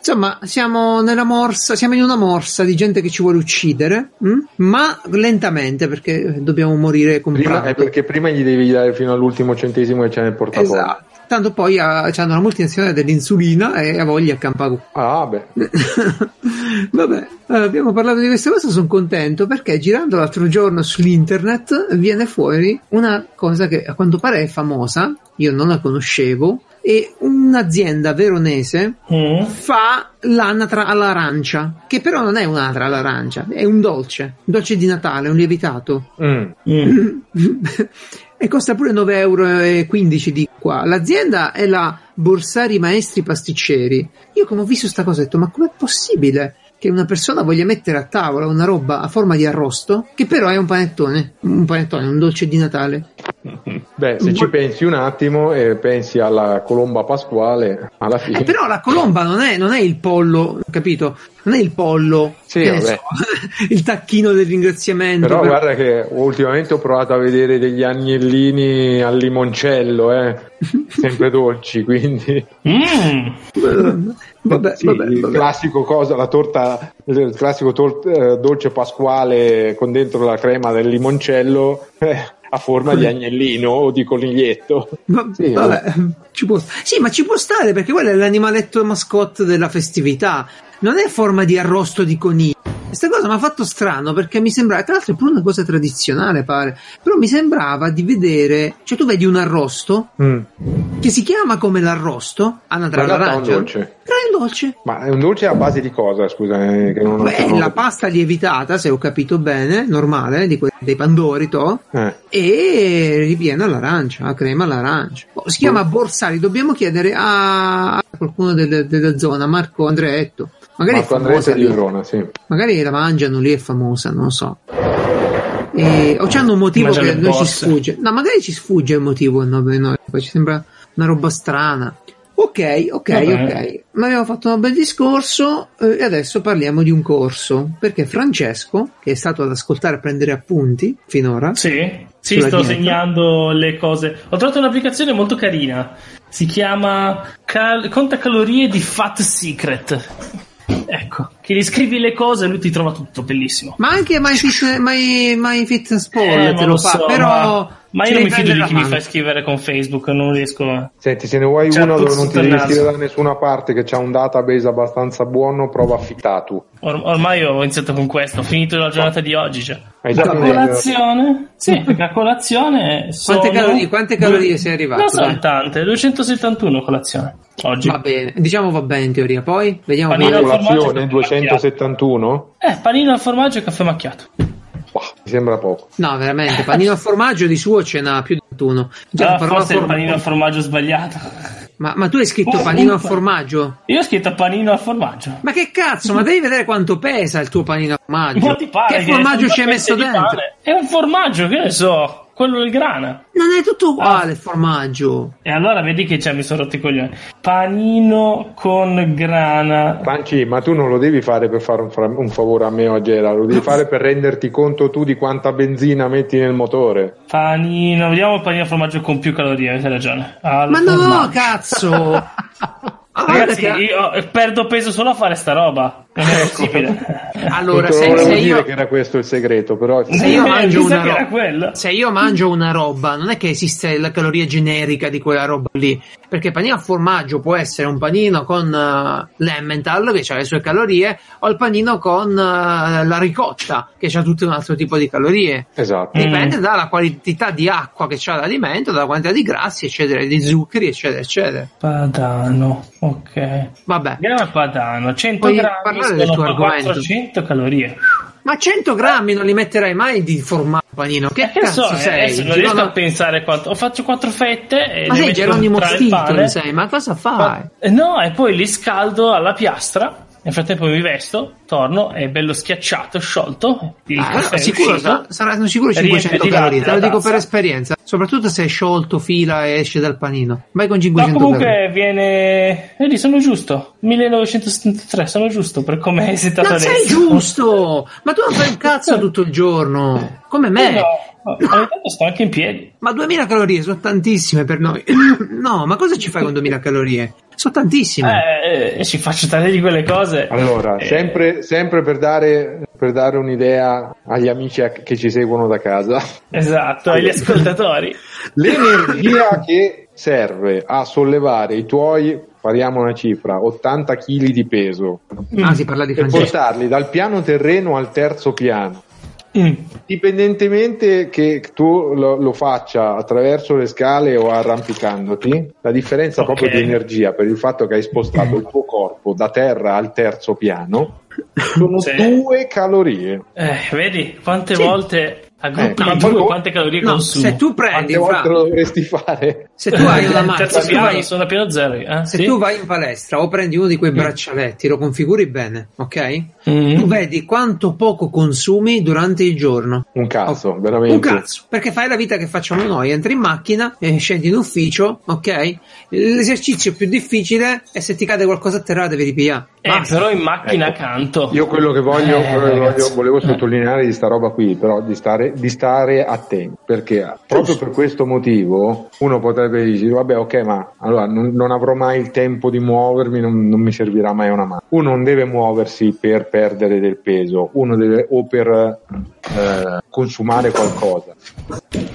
Insomma, siamo nella morsa, siamo in una morsa di gente che ci vuole uccidere, mh? ma lentamente, perché dobbiamo morire comprando. Prima, è perché prima gli devi dare fino all'ultimo centesimo che c'è nel portafoglio. Esatto. Tanto poi ha, c'hanno la multinazionale dell'insulina e ha voglia a campagù. Ah, beh. Vabbè, abbiamo parlato di questa cosa, sono contento perché girando l'altro giorno sull'internet viene fuori una cosa che a quanto pare è famosa, io non la conoscevo, e un'azienda veronese mm. fa l'anatra all'arancia, che però non è un'anatra all'arancia, è un dolce, un dolce di Natale, un lievitato. Mm. Mm. E costa pure nove euro e quindici di qua. L'azienda è la Borsari Maestri Pasticceri. Io come ho visto sta cosa ho detto, ma com'è possibile che una persona voglia mettere a tavola una roba a forma di arrosto, che però è un panettone, un panettone, un dolce di Natale? Beh, se ci pensi un attimo e eh, pensi alla colomba pasquale, alla fine. Eh, però la colomba non è, non è il pollo, capito? Non è il pollo, sì, che so, il tacchino del ringraziamento. Però, però guarda che ultimamente ho provato a vedere degli agnellini al limoncello, eh? sempre dolci, quindi. Mm. Vabbè, sì, vabbè, il vabbè. classico cosa, la torta, il classico tor- eh, dolce pasquale con dentro la crema del limoncello. Eh. A forma di agnellino o di coniglietto. Ma, sì, vabbè, eh. ci può, sì, ma ci può stare, perché quello è l'animaletto mascotte della festività. Non è forma di arrosto di coniglio. Questa cosa mi ha fatto strano, perché mi sembrava, tra l'altro è pure una cosa tradizionale pare, però mi sembrava di vedere, cioè tu vedi un arrosto mm. che si chiama come l'arrosto, anatra all'arancia, un dolce. Però è un dolce. Ma è un dolce a base di cosa, scusa? Eh, che non Beh, è la pasta lievitata, se ho capito bene, normale, di que- dei pandori, to, eh. e ripiena all'arancia, la crema all'arancia. Si chiama mm. Borsari, dobbiamo chiedere a qualcuno del, della zona, Marco Andreetto. Magari Marco è famosa lì. Di Verona, sì. Magari la mangiano lì, è famosa, non lo so. E... o c'hanno un motivo che a noi ci sfugge. No, magari ci sfugge il motivo, no, per noi. Ci sembra una roba strana. Ok, ok, Vabbè. ok. Ma abbiamo fatto un bel discorso eh, e adesso parliamo di un corso. Perché Francesco, che è stato ad ascoltare e prendere appunti finora. Sì, sì sto dieta. segnando le cose. Ho trovato un'applicazione molto carina. Si chiama Cal- Contacalorie di Fat Secret. Ecco, che gli scrivi le cose e lui ti trova tutto, bellissimo. Ma anche MyFitnessPal My, My, My Fitness Ball eh, te lo, lo fa, so, però ma... Ma io non mi fido di chi mano. Mi fa scrivere con Facebook, non riesco a... Senti, se ne vuoi c'è uno dove non ti devi iscrivere da nessuna parte, che c'ha un database abbastanza buono, prova a fittare tu. Or- ormai ho iniziato con questo, ho finito la giornata di oggi. Cioè. Hai già finito? Colazione? Sì, perché a colazione sono... Quante calorie, quante calorie sei arrivato? Non sono tante, duecentosettantuno colazione oggi. Va bene, diciamo va bene in teoria, poi vediamo... Panino colazione, duecentosettantuno? Eh, panino al formaggio e caffè macchiato. Mi sembra poco. No, veramente, panino al formaggio di suo ce n'ha più di ventuno. Già, ah, forse form- il panino al formaggio sbagliato. Ma, ma tu hai scritto oh, panino al formaggio? Io ho scritto panino al formaggio. Ma che cazzo, ma devi vedere quanto pesa il tuo panino al formaggio. Ma ti pare che formaggio ci hai messo dentro? Pane. È un formaggio, che ne so, quello del grana. Non è tutto uguale ah. il formaggio. E allora vedi che cioè, mi sono rotti i coglioni. Panino con grana. Franci, ma tu non lo devi fare per fare un, fra- un favore a me o a Gela, lo devi fare per renderti conto tu di quanta benzina metti nel motore. Panino, vediamo il panino al formaggio con più calorie, avete ragione. Al ma formaggio. No, cazzo! Ragazzi, io perdo peso solo a fare sta roba. Non è possibile. Allora, se, se io dire che era questo il segreto, però se io, mangio una roba, se io mangio una roba, non è che esiste la caloria generica di quella roba lì, perché panino a formaggio può essere un panino con uh, l'emmental che ha le sue calorie, o il panino con uh, la ricotta che ha tutto un altro tipo di calorie. Esatto. Dipende mm. dalla quantità di acqua che c'ha l'alimento, dalla quantità di grassi, eccetera, di zuccheri, eccetera, eccetera. Padano. Ok, vabbè. Grama padano, cento puoi grammi sono quattrocento calorie. Ma cento grammi non li metterai mai di formaggio panino? Che, che cazzo so, sei? Non riesco Girono... a pensare quanto. Faccio quattro fette e ma le sei Geronimo Stilton, sei? Ma cosa fai? Ma... No, e poi li scaldo alla piastra. Nel frattempo mi vesto, torno, è bello schiacciato, sciolto. Il ah, caffè sicuro, uscito, saranno sicuro cinquecento calorie, te lo dico per esperienza. Soprattutto se è sciolto, fila e esce dal panino. Vai con cinquecento calorie. Ma comunque calorie. Viene... Vedi, sono giusto. millenovecentosettantatré, sono giusto per come è esitato adesso. Ma sei giusto! Ma tu non fai un cazzo tutto il giorno, come me. No, no. Ogni tanto sto anche in piedi. Ma duemila calorie sono tantissime per noi. No, ma cosa ci fai con duemila calorie? Sono tantissime. Eh, eh, ci faccio tante di quelle cose. Allora, eh. sempre, sempre per dare per dare un'idea agli amici che ci seguono da casa. Esatto, agli ascoltatori. L'energia che serve a sollevare i tuoi, pariamo una cifra, ottanta chili di peso. Ah, si parla di Francesco. Per portarli dal piano terreno al terzo piano. Mm. Dipendentemente che tu lo, lo faccia attraverso le scale o arrampicandoti, la differenza okay. proprio di energia per il fatto che hai spostato mm. il tuo corpo da terra al terzo piano sono sì. due calorie. Eh, vedi quante sì. volte aggruppi eh, due, quante calorie no, consumi. Se tu prendi, quante volte fra... lo dovresti fare? Se tu hai una macchina, terzo piano, vai... sono a piano zero. Eh? Se sì? tu vai in palestra o prendi uno di quei braccialetti, lo configuri bene, ok? Mm-hmm. Tu vedi quanto poco consumi durante il giorno. Un cazzo, oh, veramente. Un cazzo, perché fai la vita che facciamo noi, entri in macchina, eh, scendi in ufficio, ok? L'esercizio più difficile è se ti cade qualcosa a terra devi ripigliare. Eh, però in macchina ecco. canto. Io quello che voglio, eh, quello che voglio volevo sottolineare di sta roba qui, però di stare di stare attenti, perché giusto. Proprio per questo motivo uno potrebbe dire vabbè ok, ma allora non, non avrò mai il tempo di muovermi, non, non mi servirà mai una mano. Uno non deve muoversi per perdere del peso, uno deve o per eh, consumare qualcosa,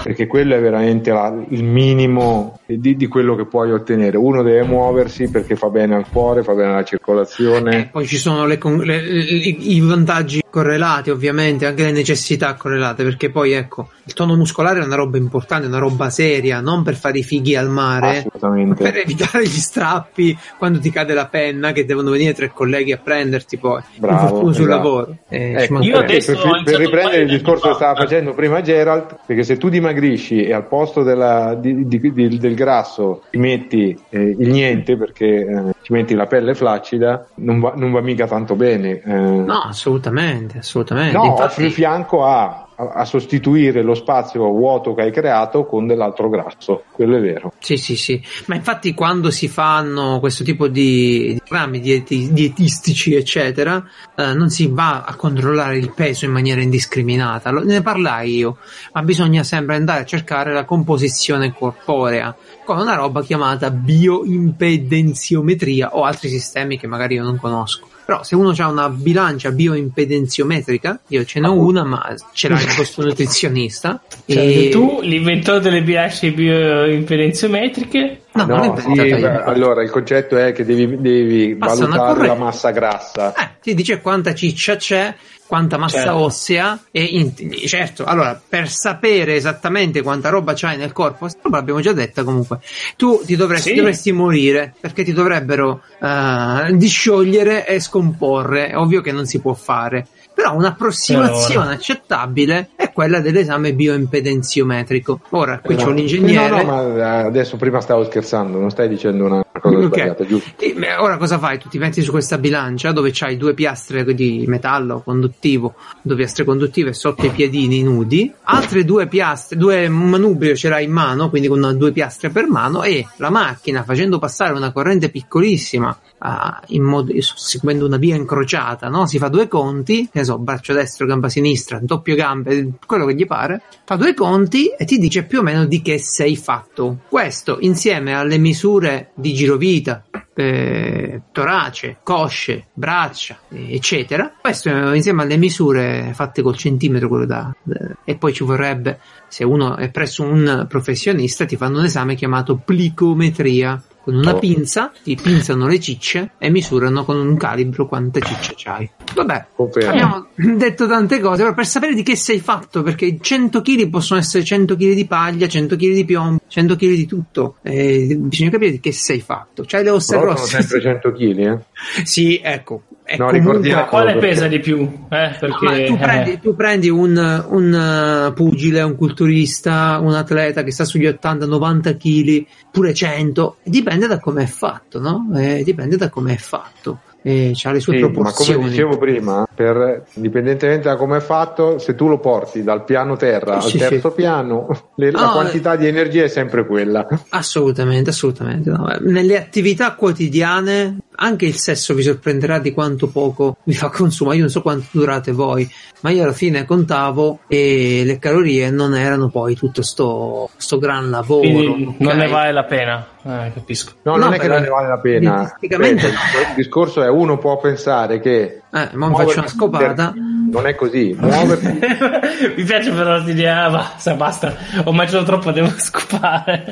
perché quello è veramente la, il minimo di, di quello che puoi ottenere. Uno deve muoversi perché fa bene al cuore, fa bene alla circolazione, eh, poi ci sono le, le, i vantaggi correlati, ovviamente anche le necessità correlate, perché poi ecco il tono muscolare è una roba importante, è una roba seria, non per fare i fighi al mare, ma per evitare gli strappi quando ti cade la penna che devono venire tre colleghi a prenderti poi. Bravo, un esatto. sul lavoro eh, ecco, io adesso per, per riprendere il discorso che stava facendo prima Geralt, perché se tu dimagrisci e al posto della, di, di, di, del grasso ti metti eh, il niente, perché eh, ti metti la pelle flaccida, non va, non va mica tanto bene eh. No, assolutamente, assolutamente. No, infatti... fianco a a sostituire lo spazio vuoto che hai creato con dell'altro grasso, quello è vero. Sì sì sì, ma infatti quando si fanno questo tipo di, di programmi dieti- dietistici eccetera, eh, non si va a controllare il peso in maniera indiscriminata, Lo, ne parlai io, ma bisogna sempre andare a cercare la composizione corporea con una roba chiamata bioimpedenziometria o altri sistemi che magari io non conosco. Però se uno ha una bilancia bioimpedenziometrica, io ce n'ho oh. una, ma ce l'ha questo nutrizionista. Cioè, e... tu l'inventore delle bilance bioimpedenziometriche? No, no, non sì, beh, allora il concetto è che devi, devi valutare la massa grassa. Eh, ti dice quanta ciccia c'è, quanta massa certo. ossea e in, certo, allora per sapere esattamente quanta roba c'hai nel corpo, l'abbiamo già detta comunque, tu ti dovresti, sì. dovresti morire perché ti dovrebbero uh, disciogliere e scomporre, è ovvio che non si può fare, però un'approssimazione allora. accettabile è quella dell'esame bioimpedenziometrico. Ora qui no. c'è un ingegnere. No, no, ma adesso prima stavo scherzando, non stai dicendo una cosa okay. sbagliata, giusto? E, beh, ora cosa fai? Tu ti metti su questa bilancia dove c'hai due piastre di metallo conduttivo, due piastre conduttive sotto i piedini nudi, altre due piastre, due manubrio ce l'hai in mano, quindi con due piastre per mano, e la macchina facendo passare una corrente piccolissima Uh, in modo, seguendo una via incrociata, no? Si fa due conti, che ne so, braccio destro, gamba sinistra, doppio gambe, quello che gli pare, fa due conti e ti dice più o meno di che sei fatto. Questo insieme alle misure di girovita, eh, torace, cosce, braccia, eccetera, questo insieme alle misure fatte col centimetro, quello da, eh, e poi ci vorrebbe, se uno è presso un professionista, ti fanno un esame chiamato plicometria. Con una pinza ti pinzano le cicce e misurano con un calibro quante cicce c'hai. Vabbè, Conferno. abbiamo detto tante cose, però per sapere di che sei fatto, perché cento chili possono essere cento chili di paglia, cento chili di piombo, cento chili di tutto, eh, bisogna capire di che sei fatto. C'hai le ossa però grosse, sono sempre cento chili, eh? Sì, ecco. E no, comunque, quale pesa di più? Eh, perché, no, tu, eh. prendi, tu prendi un, un uh, pugile, un culturista, un atleta che sta sugli ottanta novanta chili, pure cento, dipende da come è fatto, no? Eh, dipende da come è fatto. E c'ha le sue sì, proporzioni. Ma come dicevo prima, per, indipendentemente da come è fatto, se tu lo porti dal piano terra sì, al terzo sì. piano, le, no, la quantità eh, di energia è sempre quella. Assolutamente, assolutamente. No. Nelle attività quotidiane anche il sesso vi sorprenderà di quanto poco vi fa consumo. Io non so quanto durate voi, ma io alla fine contavo e le calorie non erano poi tutto sto, sto gran lavoro. Quindi, okay? Non ne vale la pena. Eh, capisco. No, no, non è che non ne vale la pena. Beh, il discorso è uno può pensare che eh, ma mi faccio una scopata per... non è così. Mi piace però l'idea, basta, basta, ho mangiato troppo, devo scopare.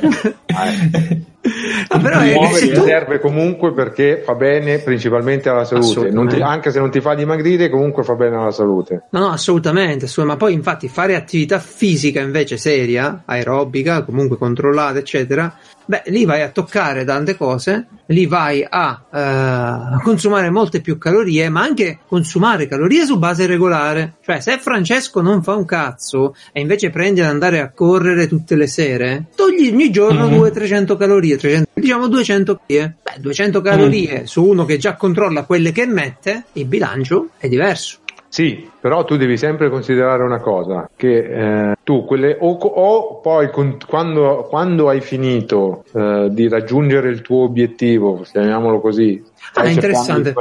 Ah, però muovere tu... serve comunque perché fa bene principalmente alla salute, non ti, anche se non ti fa dimagrire comunque fa bene alla salute. No, no, assolutamente, ma poi infatti fare attività fisica invece seria, aerobica, comunque controllata eccetera, beh, lì vai a toccare tante cose, lì vai a eh, consumare molte più calorie, ma anche consumare calorie su base regolare. Cioè se Francesco non fa un cazzo e invece prende ad andare a correre tutte le sere, togli ogni giorno mm-hmm. duecento trecento calorie, trecento, diciamo duecento calorie. Beh, duecento calorie mm. su uno che già controlla quelle che emette, il bilancio è diverso. Sì, però tu devi sempre considerare una cosa, che eh, tu quelle o, o poi con, quando, quando hai finito eh, di raggiungere il tuo obiettivo, chiamiamolo così, ah, interessante,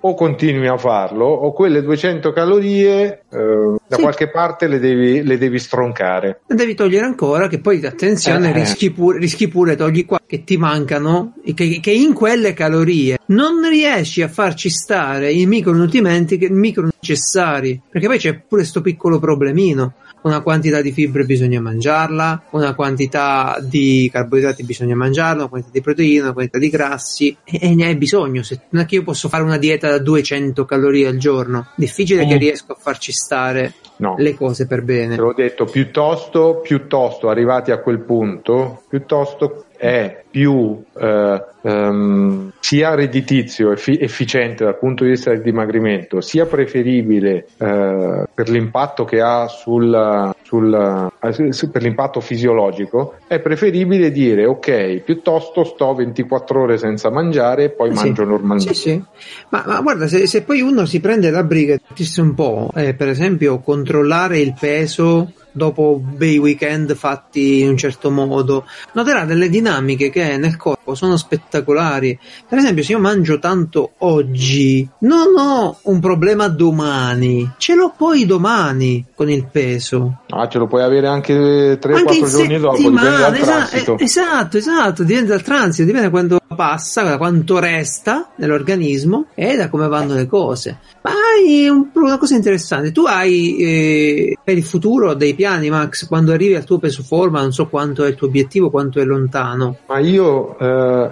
o continui a farlo o quelle duecento calorie eh, da sì. qualche parte le devi, le devi stroncare, le devi togliere ancora, che poi attenzione eh. rischi, pure, rischi pure togli qua che ti mancano, che, che in quelle calorie non riesci a farci stare i micronutrimenti che, micro necessari, perché poi c'è pure sto piccolo problemino. Una quantità di fibre bisogna mangiarla, una quantità di carboidrati bisogna mangiarla, una quantità di proteine, una quantità di grassi, e, e ne hai bisogno. Se, non è che io posso fare una dieta da duecento calorie al giorno, difficile mm. che riesco a farci stare no. le cose per bene. Te l'ho detto, piuttosto, piuttosto arrivati a quel punto, piuttosto è più eh, um, sia redditizio e effi- efficiente dal punto di vista del dimagrimento, sia preferibile eh, per l'impatto che ha sul, sul eh, per l'impatto fisiologico, è preferibile dire ok, piuttosto sto ventiquattro ore senza mangiare e poi sì. mangio normalmente. Sì, sì. Ma, ma guarda, se, se poi uno si prende la briga un po', eh, per esempio contro controllare il peso dopo bei weekend fatti in un certo modo, noterà delle dinamiche che nel corpo sono spettacolari. Per esempio, se io mangio tanto oggi, non ho un problema domani, ce l'ho poi domani con il peso. Ah, ce lo puoi avere anche tre quattro giorni dopo, dipende dal transito. Esatto, esatto, dipende dal transito, dipende da quando passa, da quanto resta nell'organismo e da come vanno le cose. Ma è un, una cosa interessante. Tu hai eh, per il futuro dei piani, Max, quando arrivi al tuo peso forma? Non so quanto è il tuo obiettivo, quanto è lontano. Ma io eh,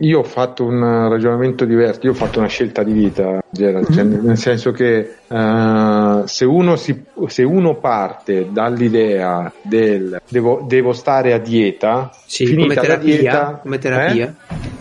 io ho fatto un ragionamento diverso, io ho fatto una scelta di vita, Geralt, cioè, mm-hmm. nel senso che eh, se uno si se uno parte dall'idea del devo, devo stare a dieta, sì, finita come terapia, la dieta, come terapia. Eh?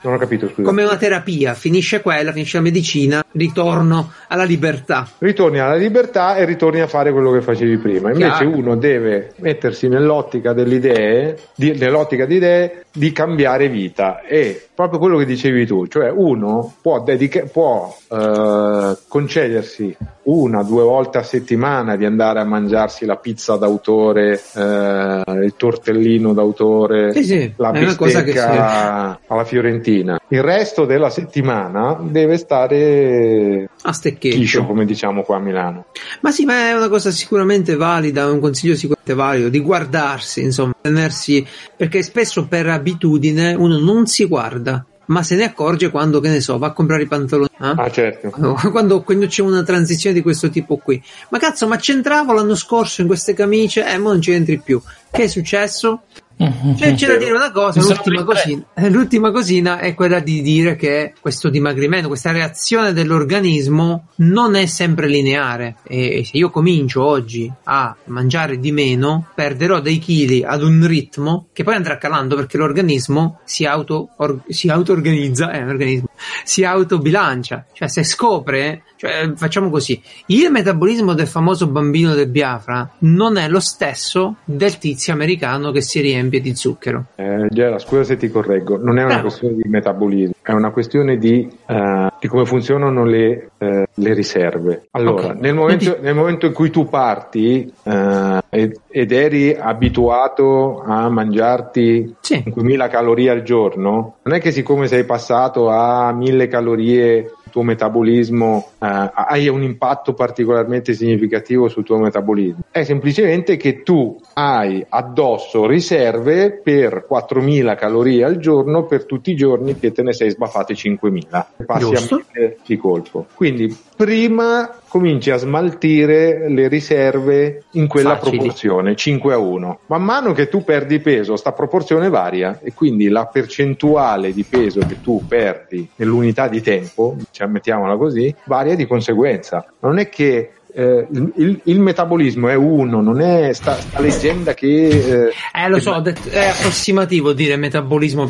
Non ho capito, scusa. Come una terapia, finisce quella, finisce la medicina, ritorno alla libertà. Ritorni alla libertà e ritorni a fare quello che facevi prima. Invece Chiaro. Uno deve mettersi nell'ottica delle idee, di, nell'ottica di idee di cambiare vita. E proprio quello che dicevi tu, cioè uno può, dedica- può eh, concedersi una, due volte a settimana di andare a mangiarsi la pizza d'autore, eh, il tortellino d'autore, sì, sì, la bistecca alla fiorentina. Il resto della settimana deve stare a stecchetto, chiscio, come diciamo qua a Milano. Ma sì, ma è una cosa sicuramente valida, un consiglio sicuramente valido di guardarsi, insomma, tenersi, perché spesso per abitudine uno non si guarda, ma se ne accorge quando, che ne so, va a comprare i pantaloni, eh? Ah, certo. Quando, quando, quando c'è una transizione di questo tipo qui, ma cazzo, ma c'entravo l'anno scorso in queste camicie e eh, mo non ci entri più, che è successo? Cioè, c'è da dire una cosa, l'ultima cosina, l'ultima cosina è quella di dire che questo dimagrimento, questa reazione dell'organismo non è sempre lineare, e se io comincio oggi a mangiare di meno perderò dei chili ad un ritmo che poi andrà calando, perché l'organismo si auto or, si auto-organizza, eh, l'organismo si autobilancia, cioè se scopre, cioè, facciamo così, il metabolismo del famoso bambino del Biafra non è lo stesso del tizio americano che si riempie di zucchero. Eh, Gera, scusa se ti correggo, non è una no. questione di metabolismo, è una questione di, uh, di come funzionano le, uh, le riserve. Allora, okay. nel, momento, nel momento in cui tu parti uh, ed, ed eri abituato a mangiarti sì. cinquemila calorie al giorno, non è che siccome sei passato a mille calorie il tuo metabolismo eh, hai un impatto particolarmente significativo sul tuo metabolismo, è semplicemente che tu hai addosso riserve per quattromila calorie al giorno per tutti i giorni che te ne sei sbaffate cinquemila, passi Giusto. A mille di colpo, quindi prima cominci a smaltire le riserve in quella Facili. Proporzione cinque a uno, man mano che tu perdi peso sta proporzione varia e quindi la percentuale di peso che tu perdi nell'unità di tempo, cioè, mettiamola così, varia di conseguenza. Non è che eh, il, il, il metabolismo è uno, non è sta, sta leggenda che eh, eh lo so, è, detto, è approssimativo dire metabolismo.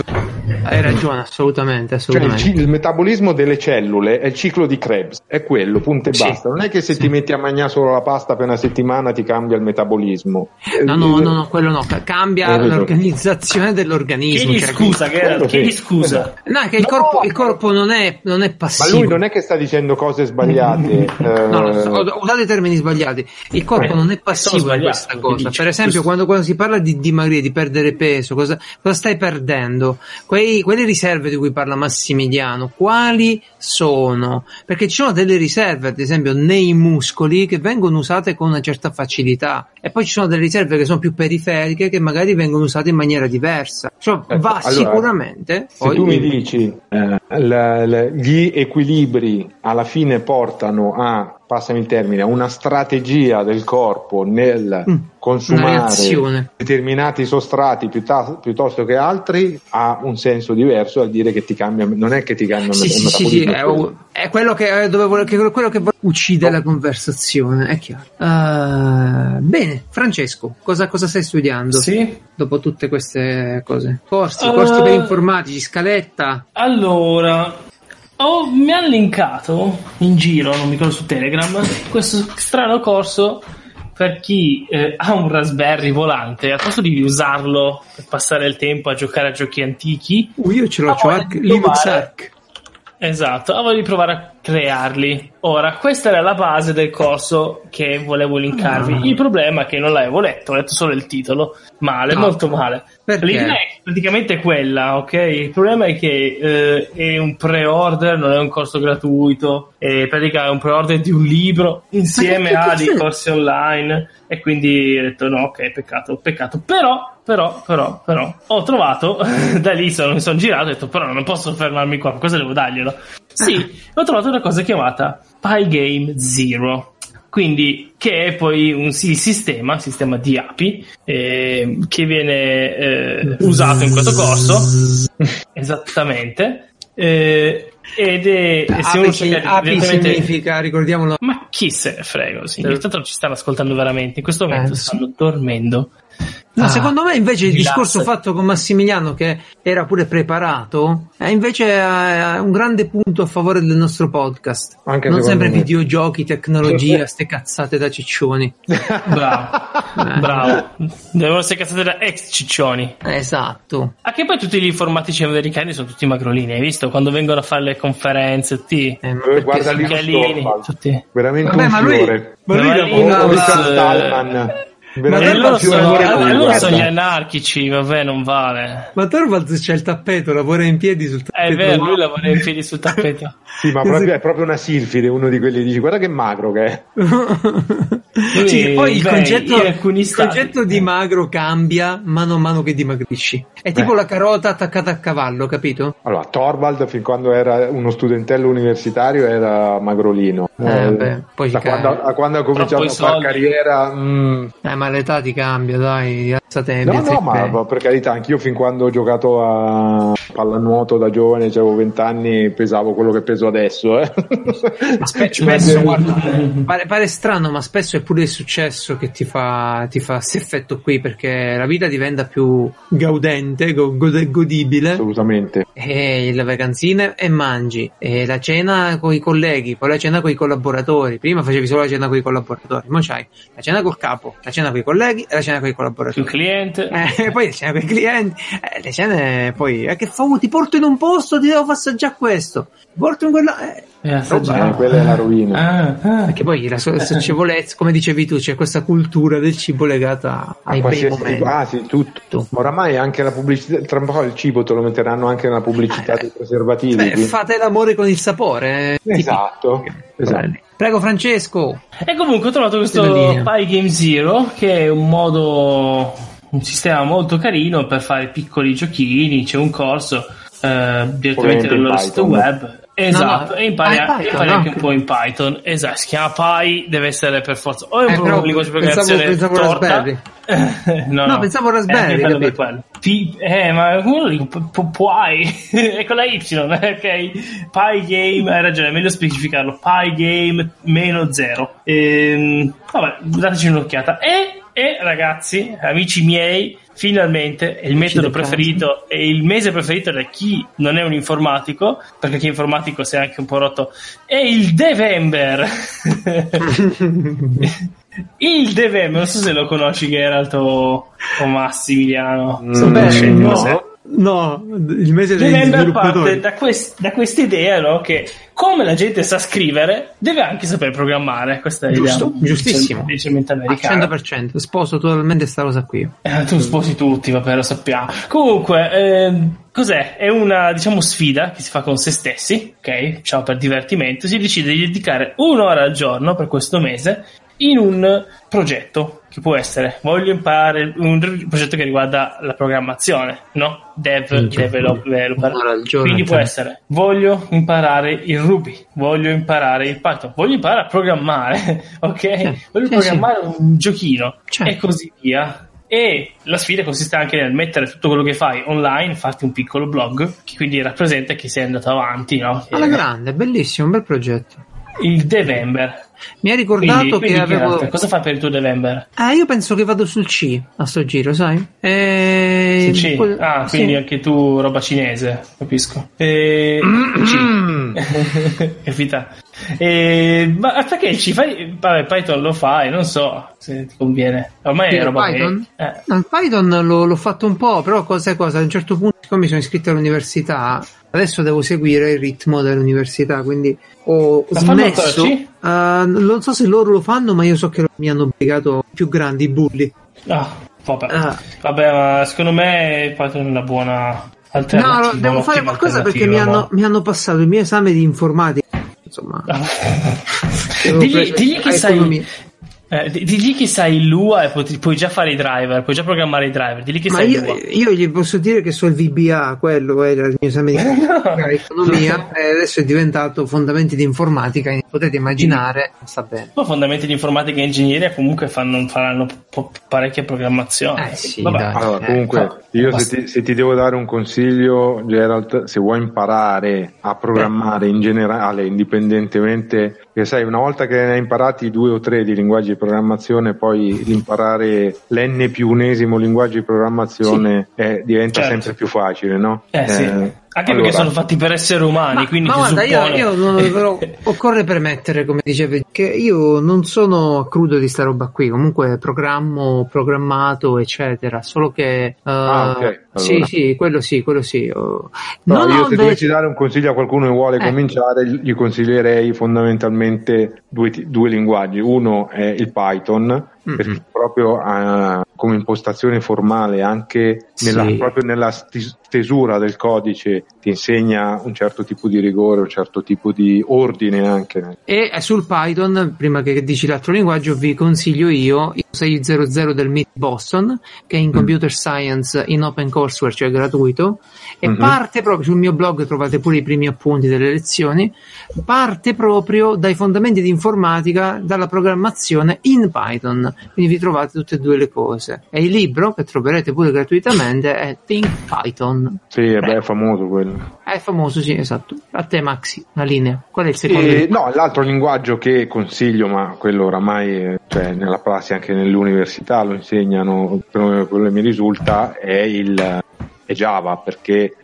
Hai ragione, assolutamente, assolutamente. Cioè, il, il metabolismo delle cellule è il ciclo di Krebs, è quello, punto e sì. basta. Non è che se sì. ti metti a mangiare solo la pasta per una settimana ti cambia il metabolismo. No, no, no, no, quello no, cambia eh, l'organizzazione dell'organismo. Chiedi cioè, scusa, Geralt, chiedi scusa. No, è che il corpo, no. il corpo non è, non è passivo. Ma lui non è che sta dicendo cose sbagliate. eh... No, no, ho usato i termini sbagliati. Il corpo eh, non è passivo in questa cosa. Per esempio, quando, quando si parla di dimagrire, di perdere peso, cosa, cosa stai perdendo? Quei Quelle riserve di cui parla Massimiliano, quali sono? Perché ci sono delle riserve, ad esempio, nei muscoli che vengono usate con una certa facilità, e poi ci sono delle riserve che sono più periferiche che magari vengono usate in maniera diversa. Cioè, ecco, va allora, sicuramente. Se poi... tu mi dici eh, la, la, gli equilibri alla fine portano a, passami il termine, una strategia del corpo nel mm, consumare determinati sostrati piuttosto, piuttosto che altri, ha un senso diverso a dire che ti cambia, non è che ti cambia sì, sì, sì, sì, è, è quello che eh, dovevo, che, quello che uccide no. la conversazione, è chiaro. Uh, bene, Francesco, cosa, cosa stai studiando? Sì. Dopo tutte queste cose, corsi, uh, corsi per informatici, scaletta. Allora, Oh, mi ha linkato in giro, non mi ricordo, su Telegram, questo strano corso per chi eh, ha un Raspberry volante. Al posto di usarlo per passare il tempo a giocare a giochi antichi, uh, io ce l'ho, c'ho Linux Arc. Esatto, ah, voglio provare a crearli. Ora, questa era la base del corso che volevo linkarvi. Il problema è che non l'avevo letto, ho letto solo il titolo. Male, no. Molto male. Perché? L'idea è praticamente quella, ok? Il problema è che eh, è un pre-order, non è un corso gratuito, è praticamente un pre-order di un libro insieme a dei corsi online, e quindi ho detto no, ok, peccato, peccato. Però, però, però, però, ho trovato, da lì sono, mi sono girato e ho detto però non posso fermarmi qua, cosa devo darglielo? Sì, ho trovato una cosa chiamata Pygame Zero, quindi che è poi un sistema, sistema di A P I eh, che viene eh, usato in questo corso, esattamente, eh, ed è A P I, se A P I significa, ricordiamolo. Ma chi se ne frega, sì, tanto ci stanno ascoltando veramente, in questo momento Penso. stanno dormendo. No, ah, secondo me invece il rilasse. discorso fatto con Massimiliano, che era pure preparato, è invece è un grande punto a favore del nostro podcast. Anche non sempre me. Videogiochi, tecnologia, ste cazzate da ciccioni. Bravo, eh. bravo. Devono essere cazzate da ex ciccioni. Esatto. Anche poi tutti gli informatici americani sono tutti macrolini, hai visto? Quando vengono a fare le conferenze, tutti. Eh, ma guarda lì, Storm, tutti. Veramente Vabbè, un ma fiore. Lui, ma lui era un Stallman. Ma loro sono, sono gli anarchici, vabbè, non vale. Ma Torvalds c'è il tappeto, lavora in piedi sul tappeto. È vero, lui lavora in piedi sul tappeto. Sì, ma proprio, è proprio una silfide, uno di quelli che dice guarda che magro che è. Sì, poi il, beh, concetto, il concetto di magro cambia mano a mano che dimagrisci. È tipo beh. la carota attaccata a cavallo, capito? Allora, Torvald fin quando era uno studentello universitario era magrolino. Eh, eh, beh, poi da quando, da quando ha cominciato a fare carriera... Mm, eh, ma l'età ti cambia, dai. Tempi, no, no, ma beh. per carità, anch'io fin quando ho giocato a pallanuoto da giovane, avevo vent'anni, pesavo quello che peso adesso. Eh. Ma spe- spesso, guarda, pare, pare strano, ma spesso è pure il successo che ti fa ti fa questo effetto qui, perché la vita diventa più gaudente, gode- godibile. Assolutamente. E la vacanzina e mangi, e la cena con i colleghi, poi la cena con i collaboratori. Prima facevi solo la cena con i collaboratori, mo c'hai la cena col capo, la cena con i colleghi e la cena con i collaboratori. Sì. Cliente, eh, poi le cene per i clienti, eh, le cene poi eh, che fa, oh, ti porto in un posto, ti devo far assaggiare questo, ti porto in quello, eh, eh, roba, eh. quella è la rovina, ah, ah. perché poi la socievolezza, come dicevi tu, c'è questa cultura del cibo legata ai primi momenti, ah, sì, tutto. tutto oramai anche la pubblicità, tra un po' il cibo te lo metteranno anche nella pubblicità, eh, dei preservativi, beh, fate l'amore con il sapore, eh. esatto, esatto. Prego Francesco. E comunque ho trovato questo Pygame Zero, che è un modo, un sistema molto carino per fare piccoli giochini. C'è un corso eh, direttamente dal loro sito web. Esatto, no, no. e impari, ah, Python, impari no. anche un po' in Python. Esatto, si chiama Py, deve essere per forza o è un eh, problema di programmazione pensavo, pensavo Raspberry. no, no, no, pensavo Raspberry. P- eh, ma come lo dico? Py è con la Y, ok? Pygame, hai ragione, è meglio specificarlo. Pygame meno zero. Ehm, vabbè, dateci un'occhiata. E, e ragazzi, amici miei, finalmente il metodo preferito e il mese preferito da chi non è un informatico, perché chi è informatico si è anche un po' rotto, è il Devember. Il Devember, non so se lo conosci Geralt o, o Massimiliano. Mm, beh, no, se... no, il mese degli Devember parte da, quest, da questa idea, no, che come la gente sa scrivere deve anche saper programmare. Questa è l'idea. Giustissimo, semplicemente americana. cento per cento sposo totalmente sta cosa qui. Eh, tu sposi tutti, vabbè, lo sappiamo. Comunque, eh, cos'è? È una, diciamo, sfida che si fa con se stessi, ok? Diciamo per divertimento. Si decide di dedicare un'ora al giorno per questo mese in un progetto che può essere, voglio imparare, un progetto che riguarda la programmazione, no? Dev, developer. Quindi può essere, voglio imparare il Ruby, voglio imparare il Python, voglio imparare a programmare, ok? Cioè, voglio sì, programmare sì. un giochino, cioè. e così via. E la sfida consiste anche nel mettere tutto quello che fai online, farti un piccolo blog, che quindi rappresenta che sei andato avanti, no? Alla e... grande, bellissimo, un bel progetto. Il Devember mi ha ricordato, quindi, quindi che avevo... cosa fai per il tuo Devember? Ah, io penso che vado sul C a sto giro, sai? E... E C. Quello... Ah, quindi sì. Anche tu roba cinese, capisco. E... C. Che vita. E... Ma hasta che ci fai... Vabbè, Python lo fai, non so se ti conviene. Ormai è roba Python? Che... Eh. No, Python lo, l'ho fatto un po', però cosa è cosa? A un certo punto, siccome mi sono iscritto all'università, adesso devo seguire il ritmo dell'università, quindi ho la smesso. Uh, non so se loro lo fanno, ma io so che mi hanno obbligato più grandi i bulli. Ah, vabbè. Ah. Vabbè, ma secondo me Python è una buona alternativa. No, devo fare qualcosa perché mi hanno, mi hanno passato il mio esame di informatica. Insomma, digli, digli che sai, eh, digli che sai Lua e puoi, puoi già fare i driver, puoi già programmare i driver. Digli che ma sai io, Lua. Io gli posso dire che so il V B A, quello era il mio esame di economia, e adesso è diventato fondamenti di informatica. Potete immaginare, sta bene. Ma fondamenti di informatica e ingegneria comunque fanno, faranno po- parecchia programmazione. Eh sì, vabbè. Dai, allora, comunque, eh, io se ti, se ti devo dare un consiglio, Geralt, se vuoi imparare a programmare in generale, indipendentemente, perché sai, una volta che ne hai imparati due o tre di linguaggi di programmazione, poi imparare l'N più unesimo linguaggio di programmazione sì. eh, diventa certo. sempre più facile, no? Eh, eh sì. Eh, Anche allora. Perché sono fatti per essere umani, ma, quindi ma guarda, suppone... io, io però, occorre permettere, come dicevi, che io non sono crudo di sta roba qui, comunque programmo, programmato, eccetera, solo che uh, ah, okay. Allora. Sì, sì, quello sì, quello sì. No, non io se invece... dovessi dare un consiglio a qualcuno che vuole eh. cominciare, gli consiglierei fondamentalmente due, due linguaggi. Uno è il Python, mm-hmm. perché proprio uh, come impostazione formale, anche nella, sì. proprio nella stesura del codice, ti insegna un certo tipo di rigore, un certo tipo di ordine anche. E sul Python, prima che dici l'altro linguaggio, vi consiglio io il sei zero zero del M I T Boston, che è in mm. Computer Science in Open Course, cioè gratuito, e mm-hmm. parte proprio sul mio blog, trovate pure i primi appunti delle lezioni, parte proprio dai fondamenti di informatica, dalla programmazione in Python, quindi vi trovate tutte e due le cose, e il libro che troverete pure gratuitamente è Think Python. Sì, beh, è famoso quello, è famoso, sì, esatto. A te Maxi, la linea, qual è il secondo? Eh, no, l'altro linguaggio che consiglio, ma quello oramai cioè, nella prassi anche nell'università lo insegnano, quello mi risulta, è il è Java, perché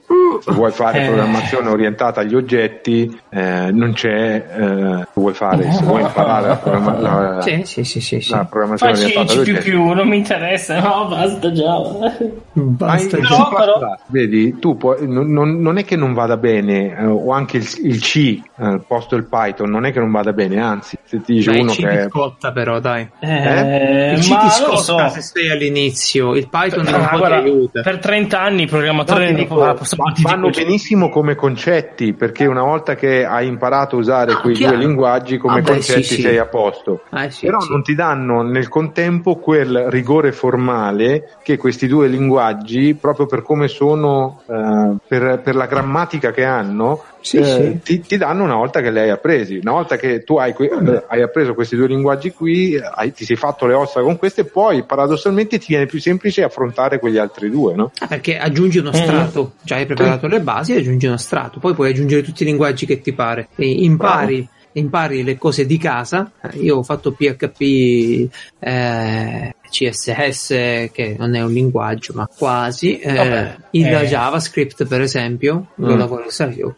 se vuoi fare eh. programmazione orientata agli oggetti eh, non c'è eh, vuoi fare se vuoi imparare la, programma- la, sì, sì, sì, sì, sì. la programmazione Facci orientata agli oggetti più, non mi interessa, no, basta Java, basta, no, Java. Però... vedi, tu puoi, non, non è che non vada bene eh, o anche il, il C al eh, posto del Python non è che non vada bene, anzi se ti dice dai, uno il C che... ti scotta però dai eh, eh? il C ma ti scotta so. Se sei all'inizio, il Python per, è un po' guarda, ti aiuta. Per trenta anni i programmatori no, dico, ah, vanno benissimo come concetti, perché una volta che hai imparato a usare ah, quei chiaro. Due linguaggi come ah, concetti beh, sì, sei sì. a posto ah, sì, però sì. non ti danno nel contempo quel rigore formale che questi due linguaggi proprio per come sono eh, per, per la grammatica che hanno sì, eh, sì. Ti, ti danno una volta che li hai appresi, una volta che tu hai, que- hai appreso questi due linguaggi qui, hai, ti sei fatto le ossa con queste, poi paradossalmente ti viene più semplice affrontare quegli altri due, no? Ah, perché aggiungi uno strato, mm. cioè hai preparato le basi e aggiungi uno strato, poi puoi aggiungere tutti i linguaggi che ti pare e impari Bravo. Impari le cose di casa. Io ho fatto P H P eh, C S S, che non è un linguaggio ma quasi eh, Vabbè, il eh. JavaScript per esempio mm. lo lavoro,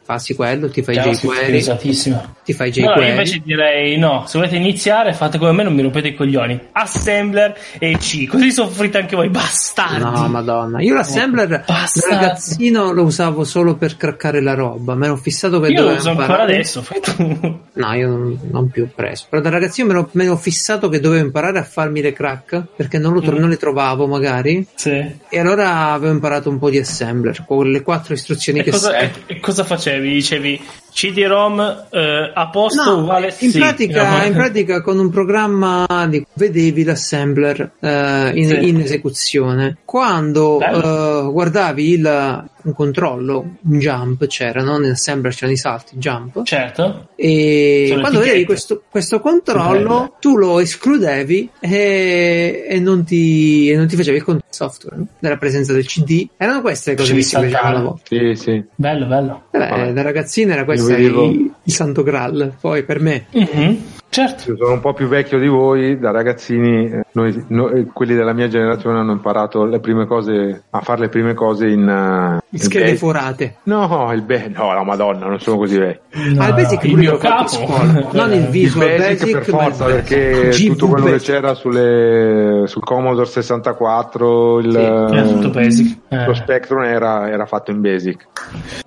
passi quello, ti fai JQuery ti fai JQuery allora, invece direi no, se volete iniziare fate come me, non mi rompete i coglioni, Assembler e C, così soffrite anche voi bastardi. No, madonna, io l'Assembler bastardi. Ragazzino lo usavo solo per craccare la roba, me l'ho fissato per io lo uso imparare. Ancora adesso fai tu. No, io non, non più preso, però da ragazzino me l'ho, me l'ho fissato che dovevo imparare a farmi le crack perché non, lo tro- mm. non le trovavo magari sì. E allora avevo imparato un po' di Assembler con le quattro istruzioni e che cosa, e, e cosa facevi? Dicevi C D ROM eh, a posto no, uguale in sì. pratica, in pratica con un programma di, vedevi l'Assembler eh, in, sì. in esecuzione quando eh, guardavi il un controllo, un jump c'era, no? Nell'assembler c'erano i salti, jump certo, e sono quando vedevi questo, questo controllo Bene. Tu lo escludevi e, e, non ti, e non ti facevi il controllo software, no? Della presenza del C D, erano queste le cose che si facevano. Sì, sì. Bello, bello. Eh, da ragazzina era questo il, il santo graal, poi per me. Mm-hmm. Certo. Io sono un po' più vecchio di voi, da ragazzini noi, noi, quelli della mia generazione hanno imparato le prime cose, a fare le prime cose in, uh, in schede be- forate. No, il be- no, la Madonna, non sono così vecchi. No, al Basic il mio capo, non il Visual il Basic, basic per forza, perché G- tutto quello basic. Che c'era sulle sul Commodore sessantaquattro, il, sì, era tutto basic. Lo eh. Spectrum era, era fatto in Basic.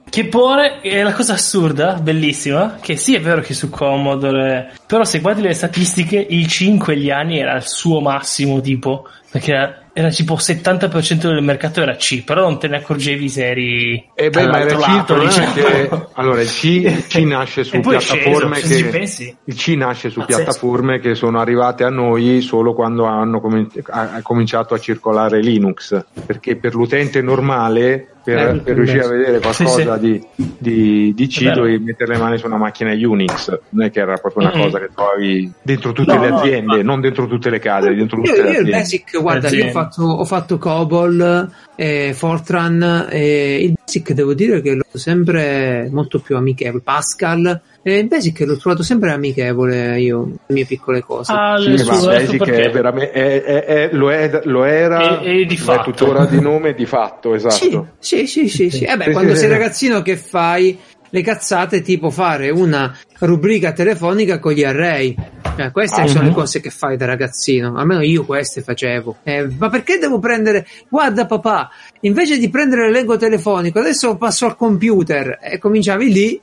Che pure è la cosa assurda, bellissima, che sì, è vero che su Commodore, però se guardi le statistiche, i cinque gli anni era il suo massimo, tipo, perché era, era tipo settanta per cento del mercato era C, però non te ne accorgevi se eri eh beh, ma era lato, C, diciamo. Perché, allora il C, C nasce su piattaforme sceso, che ci il C nasce su Pazzesco. Piattaforme che sono arrivate a noi solo quando hanno cominci- ha cominciato a circolare Linux, perché per l'utente normale Per, eh, per riuscire a vedere qualcosa sì, sì. di, di, di C dovevi mettere le mani su una macchina Unix, non è che era proprio una mm-hmm. cosa che trovavi dentro tutte no, le aziende, no, non dentro tutte le case, dentro tutte io, le aziende. Io il Basic, guarda, aziende. Io ho fatto, ho fatto COBOL, eh, Fortran, eh, il Basic devo dire che l'ho sempre molto più amichevole, Pascal. Il Basic l'ho trovato sempre amichevole io, le mie piccole cose. Ah, sì, ma Basic è veramente, è, è, è, lo, è, lo era, è, è di fatto. È tuttora di nome di fatto, esatto. Sì, sì, sì, sì, sì. Eh beh, sì, quando sì, sei sì. ragazzino che fai le cazzate tipo fare una rubrica telefonica con gli array. Eh, queste ah, sono no. le cose che fai da ragazzino, almeno io queste facevo. Eh, ma perché devo prendere? Guarda papà, invece di prendere l'elenco telefonico, adesso passo al computer e cominciavi lì.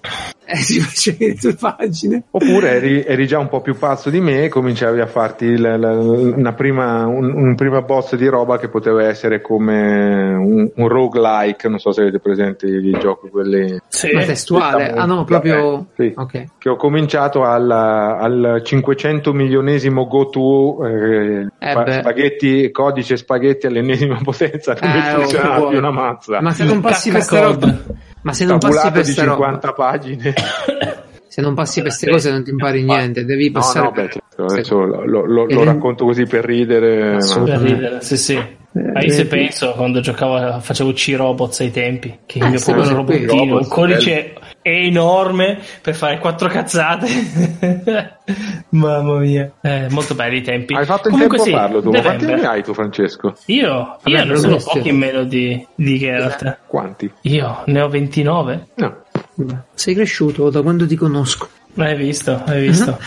Eh, si facevi le tue pagine. Oppure eri, eri già un po' più pazzo di me e cominciavi a farti la, la, una prima un, un prima bozza di roba che poteva essere come un, un roguelike, non so se avete presente i giochi quelli sì. ma testuale, ah no proprio eh, sì. okay. Che ho cominciato al, al cinquecento milionesimo go to eh, eh spaghetti, codice spaghetti all'ennesima potenza, non eh, c'era più una mazza. Ma se non passi questa roba, ma se non passi per sta cinquanta roba. Pagine se non passi per queste cose non ti impari niente, devi passare no, no, per... beh, adesso lo, lo, lo racconto così per ridere, ma... per ridere sì sì. Ma io se penso quando giocavo facevo C-Robots ai tempi che eh, mi poco un robottino, il codice è enorme per fare quattro cazzate. Mamma mia, eh, molto belli i tempi. Hai fatto il comunque tempo sì, a farlo tu. Quanti anni hai tu, Francesco? Io, io ne sono pochi in meno di, di Geralt. Quanti? Io ne ho ventinove. No. Sei cresciuto da quando ti conosco. Hai visto, hai visto.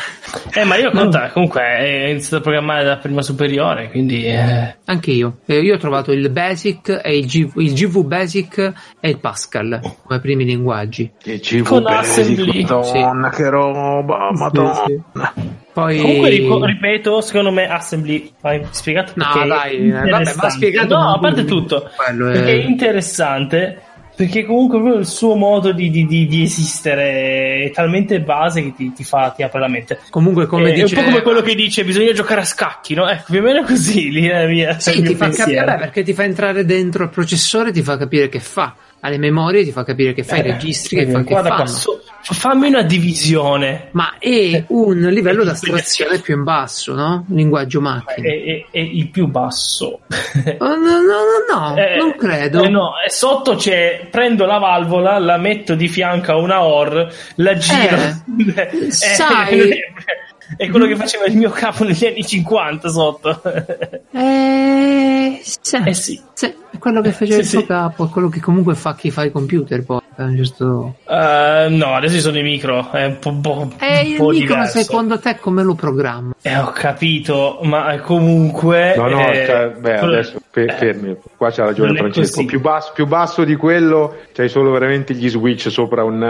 Eh, ma io conta, comunque ho iniziato a programmare dalla prima superiore, quindi eh. anche io. Eh, io ho trovato il Basic e il, G- il G V Basic e il Pascal come primi linguaggi. Il G V con Basic, Madonna, sì. che roba, Madonna. Sì, sì. Poi... Comunque ric- ripeto, secondo me Assembly hai spiegato perché. No, dai, vabbè, ma spiegato. No, a parte tutto. Quello è... Perché è interessante. Perché comunque proprio il suo modo di, di, di, di esistere è talmente base che ti, ti fa, ti apre la mente. Comunque come eh, dice... È un po' come quello che dice bisogna giocare a scacchi, no? Ecco, più o meno così lì è mia, sì, il mio pensiero. Sì, ti fa capire, perché ti fa entrare dentro il processore, ti fa capire che fa. Alle memorie ti fa capire che fai eh, registri eh, che, fa, che fanno so, fammi una divisione, ma è un livello di astrazione più in basso, no? Linguaggio macchina è, è, è il più basso. Oh, no no no, no eh, non credo eh, no. Sotto c'è prendo la valvola, la metto di fianco a una O R, la giro eh, eh, sai eh, è quello che faceva il mio capo negli anni cinquanta sotto. Eh, se, eh sì. Se, è quello che faceva eh, il suo sì. capo, è quello che comunque fa chi fa i computer poi. Giusto... Uh, no, adesso ci sono i micro, è un po', un po', eh, un po' il micro diverso. Secondo te come lo programma? Eh, ho capito, ma comunque... No, no, eh, cioè, beh, adesso eh, fermi, qua c'ha ragione Francesco. Più basso, più basso di quello c'hai solo veramente gli switch sopra un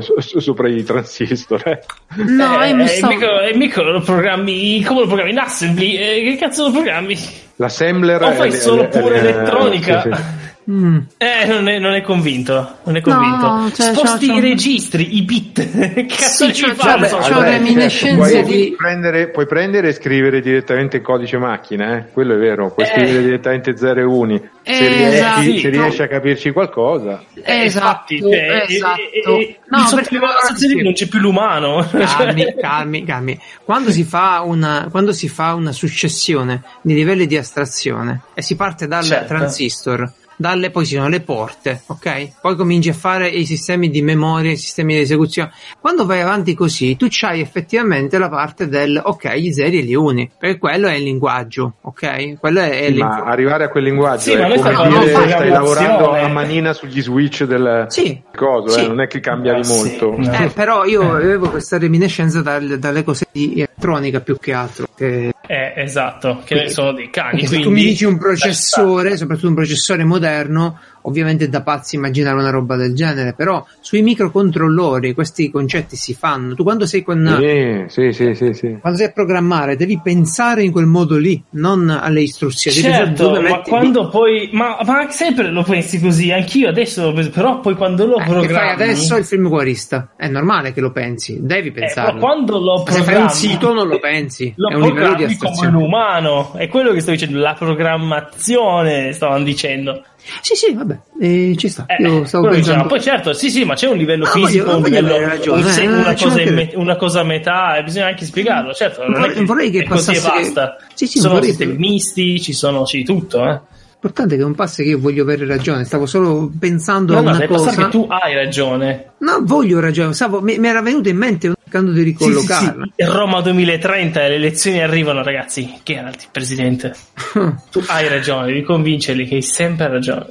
uh, sopra i transistor. Eh. No, eh, eh, mi so... il, micro, il micro lo programmi, come lo programmi? In Assembly? Eh, che cazzo lo programmi? L'assembler... O fai è, solo è, pure è, elettronica? Sì, sì. Mm. Eh, non è, non è convinto. Non è convinto. No, cioè, sposti c'ho, c'ho... i registri, i bit. Cazzo sì, ci fanno? C'ho, c'ho reminiscenze di. Prendere, puoi prendere e scrivere direttamente il codice macchina, eh? Quello è vero. Puoi eh. scrivere direttamente zero e uni. Eh, se riesci, esatto. se sì, riesci no. a capirci qualcosa, eh, esatto. Infatti, eh, esatto. Eh, eh, no, mi perché la sensazione che non c'è più l'umano. Calmi, calmi, calmi. Quando si fa una, quando si fa una successione di livelli di astrazione e si parte dal certo. transistor. dalle poi ci sono le porte, ok? Poi cominci a fare i sistemi di memoria, i sistemi di esecuzione. Quando vai avanti così, tu c'hai effettivamente la parte del ok, gli zeri e gli uni, perché quello è il linguaggio, ok? Quello è sì, ma arrivare a quel linguaggio sì, è come dire, no, stai emozione. lavorando a manina sugli switch del sì, coso, sì. Eh, non è che cambiavi ah, molto. Sì. Eh, però io avevo questa reminiscenza dal, dalle cose di elettronica più che altro. Che... Eh, esatto, che quindi, sono dei cani. Quindi, se tu mi dici un processore, soprattutto un processore moderno, ovviamente da pazzi immaginare una roba del genere, però sui microcontrollori questi concetti si fanno. Tu quando sei con eh, sì, sì, sì, sì. quando sei a programmare devi pensare in quel modo lì, non alle istruzioni. Certo, ma quando lì. poi ma, ma sempre lo pensi così, anch'io adesso, però poi quando lo eh, programmi fai adesso il filmquarista, è normale che lo pensi, devi pensarlo. Eh, ma quando lo programmi, ma se fai un sito non lo pensi, lo è un livello di come un umano, è quello che sto dicendo, la programmazione stavano dicendo. Sì, sì, vabbè, eh, ci sta. Eh, Io stavo pensando... Poi certo, sì, sì, ma c'è un livello no, fisico, voglio, un livello, ragione, una, eh, cosa me, una cosa a metà, e bisogna anche spiegarlo, certo. Non vorrei, è che, vorrei che è passasse... così e basta. Sì, sì, sono sistemisti, ci sono, sì, tutto, eh. L'importante è che non passi che io voglio avere ragione, stavo solo pensando no, a no, una cosa. Che tu hai ragione. No, voglio ragione, stavo, mi, mi era venuto in mente cercando di ricollocarla. Sì, sì, sì. Roma duemilatrenta, le elezioni arrivano, ragazzi. Geralt, presidente. Tu hai ragione, devi convincerli che hai sempre ragione.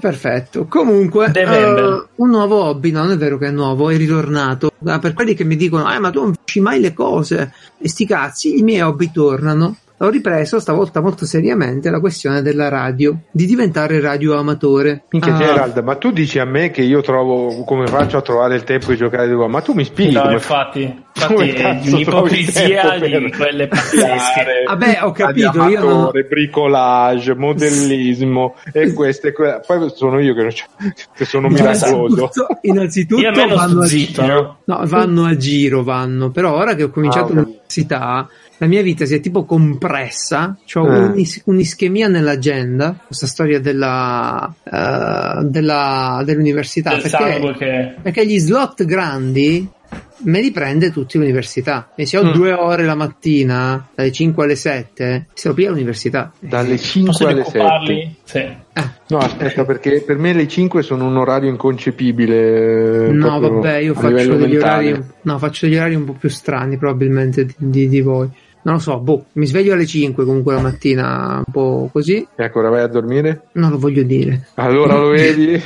Perfetto. Comunque, uh, un nuovo hobby, no, non è vero che è nuovo, è ritornato. Per quelli che mi dicono, ah, ma tu non facci mai le cose, e sti cazzi, i miei hobby tornano. Ho ripreso stavolta molto seriamente la questione della radio, di diventare radioamatore. Minchia, ah. Gerald, ma tu dici a me che io trovo, come faccio a trovare il tempo di giocare di ma tu mi spieghi? No, come... infatti, infatti è un'ipocrisia di per... quelle pazzesche. Vabbè, ho capito, io non... bricolage, modellismo e queste que... poi sono io che, non che sono miracoloso. Innanzitutto, innanzitutto vanno, zitto, a giro. No? No, vanno a giro, vanno, però ora che ho cominciato ah, l'università... La mia vita si è tipo compressa, c'ho eh. un'is- un'ischemia nell'agenda, questa storia della, uh, della dell'università, perché, che... perché gli slot grandi me li prende tutti l'università, e se ho mm. due ore la mattina dalle cinque alle sette, se lo piglia l'università dalle cinque alle sette. Sì. Ah. No, aspetta, perché per me le cinque sono un orario inconcepibile. No, vabbè, io faccio degli orari, no, faccio degli orari un po' più strani probabilmente di, di, di voi. Non lo so, boh, mi sveglio alle cinque comunque la mattina, un po' così. E ancora vai a dormire? Non lo voglio dire. Allora lo vedi?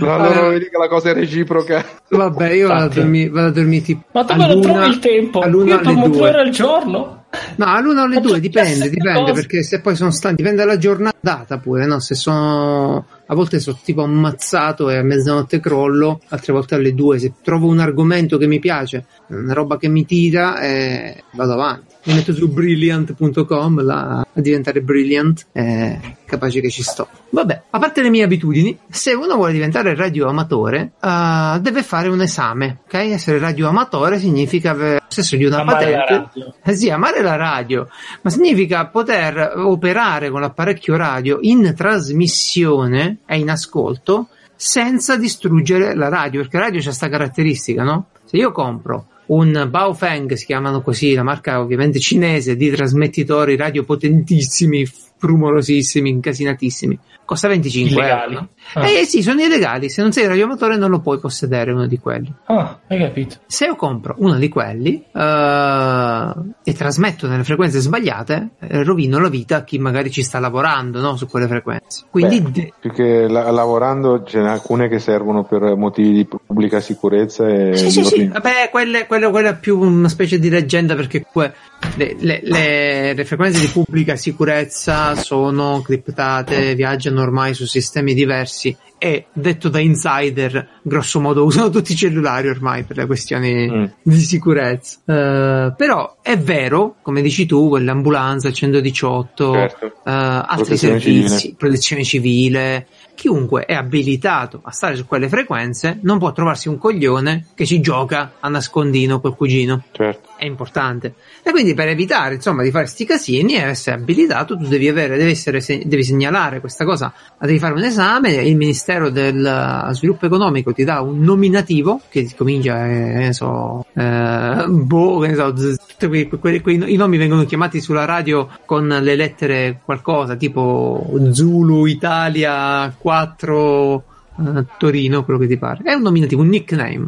Allora lo vedi che la cosa è reciproca. Vabbè, io vado a dormire, vado a dormire tipo ma tu non trovi il tempo? Io dormo due ore al giorno. No, all'una o alle due, dipende, dipende, perché se poi sono stanchi, dipende dalla giornata pure, no? Se sono... A volte sono tipo ammazzato e a mezzanotte crollo, altre volte alle due. Se trovo un argomento che mi piace, una roba che mi tira, eh, vado avanti. Mi metto su brilliant punto com la, a diventare brilliant, eh, capace che ci sto. Vabbè, a parte le mie abitudini, se uno vuole diventare radioamatore, uh, deve fare un esame, ok? Essere radioamatore significa avere possesso di una amare patente, eh sì, amare la radio, ma significa poter operare con l'apparecchio radio in trasmissione e in ascolto senza distruggere la radio, perché la radio c'ha questa caratteristica, no? Se io compro un Baofeng, si chiamano così, la marca ovviamente cinese di trasmettitori radio potentissimi, rumorosissimi, incasinatissimi, costa venticinque euro, no? ah. eh sì, sono illegali, se non sei radioamatore non lo puoi possedere uno di quelli. Ah, hai capito. Se io compro uno di quelli uh, e trasmetto nelle frequenze sbagliate, rovino la vita a chi magari ci sta lavorando, no? Su quelle frequenze, quindi beh, de- più che la- lavorando ce ne alcune che servono per motivi di pubblica sicurezza e sì sì, sì. Vabbè, quella è più una specie di leggenda, perché que- le, le, le, le frequenze di pubblica sicurezza sono criptate, viaggiano ormai su sistemi diversi e, detto da insider, grosso modo usano tutti i cellulari ormai per le questioni mm. di sicurezza. Uh, però è vero, come dici tu, quell'ambulanza, il centodiciotto, certo. uh, altri protezione servizi, civile. protezione civile, chiunque è abilitato a stare su quelle frequenze non può trovarsi un coglione che ci gioca a nascondino col cugino. Certo. È importante. E quindi per evitare, insomma, di fare sti casini e essere abilitato, tu devi avere, devi, essere, devi segnalare questa cosa, devi fare un esame, il Ministero del Sviluppo Economico ti dà un nominativo che comincia, eh, ne so, eh, boh, che ne so, software, quei, quei, quei, i nomi vengono chiamati sulla radio con le lettere qualcosa, tipo Zulu Italia quattro eh, Torino, quello che ti pare. È un nominativo, un nickname.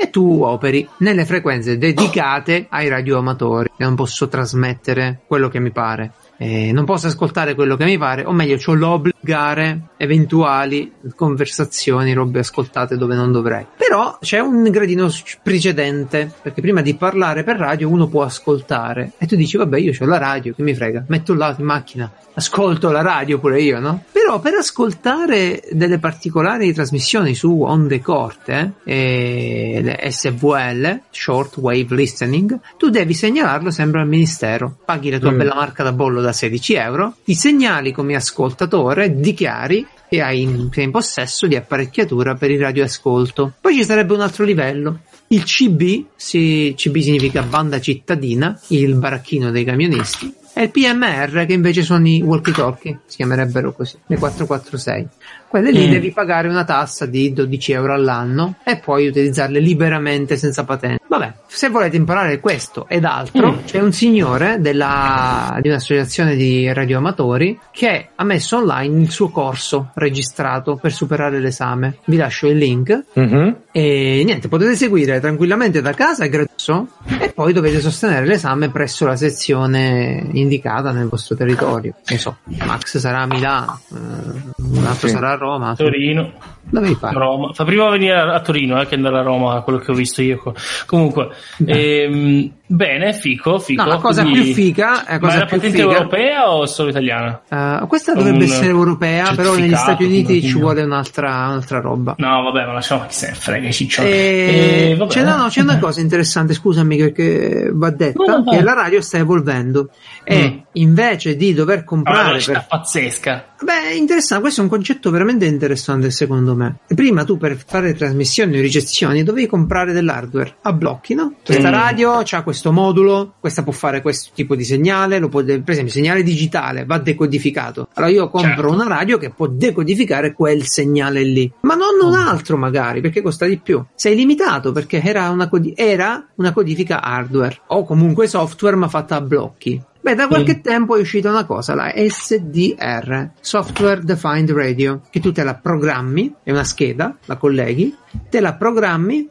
E tu operi nelle frequenze dedicate ai radioamatori. Non posso trasmettere quello che mi pare. Eh, non posso ascoltare quello che mi pare, o meglio, c'ho l'obbligare eventuali conversazioni, robe ascoltate dove non dovrei. Però c'è un gradino precedente, perché prima di parlare per radio uno può ascoltare, e tu dici vabbè, io c'ho la radio, che mi frega, metto là in macchina, ascolto la radio pure io, no? Però per ascoltare delle particolari trasmissioni su onde corte, eh, le S W L, Short Wave Listening, tu devi segnalarlo sempre al ministero, paghi la tua mm. bella marca da bollo da sedici euro, ti segnali come ascoltatore, dichiari che hai in, sei in possesso di apparecchiatura per il radioascolto. Poi ci sarebbe un altro livello, il C B, si, C B significa banda cittadina, il baracchino dei camionisti, e il P M R, che invece sono i walkie talkie, si chiamerebbero così, le quattro quattro sei. Quelle lì mm. devi pagare una tassa di dodici euro all'anno e puoi utilizzarle liberamente senza patente. Vabbè, se volete imparare questo ed altro, mm. c'è un signore della, di un'associazione di radioamatori che ha messo online il suo corso registrato per superare l'esame. Vi lascio il link mm-hmm. e niente, potete seguire tranquillamente da casa, è gratuito, e poi dovete sostenere l'esame presso la sezione indicata nel vostro territorio. Non so, Max sarà a Milano, un altro sì. sarà a Roma, Torino, dove fai? Roma. Fa prima venire a Torino eh, che andare a Roma, quello che ho visto io. Comunque, ehm, bene, fico, fico. No, la cosa quindi... più figa è cosa. Ma è la patente figa. Europea o solo italiana? Uh, questa dovrebbe essere europea, però negli Stati Uniti ci vuole un'altra, un'altra roba. No, vabbè, ma lasciamo che se ne frega, ciccione. E... E... C'è, no, no, c'è una cosa interessante, scusami, che, che va detta: no, no, no. che la radio sta evolvendo. E invece di dover comprare una per... pazzesca. Beh, interessante, questo è un concetto veramente interessante secondo me. Prima tu per fare trasmissioni o ricezioni dovevi comprare dell'hardware a blocchi, no? Questa mm. radio c'ha questo modulo, questa può fare questo tipo di segnale, lo può de... per esempio segnale digitale va decodificato. Allora io compro certo. una radio che può decodificare quel segnale lì, ma non un altro magari, perché costa di più. Sei limitato perché era una, codi... era una codifica hardware o comunque software ma fatta a blocchi. Beh, da qualche mm. tempo è uscita una cosa, la S D R, Software Defined Radio, che tu te la programmi, è una scheda, la colleghi, te la programmi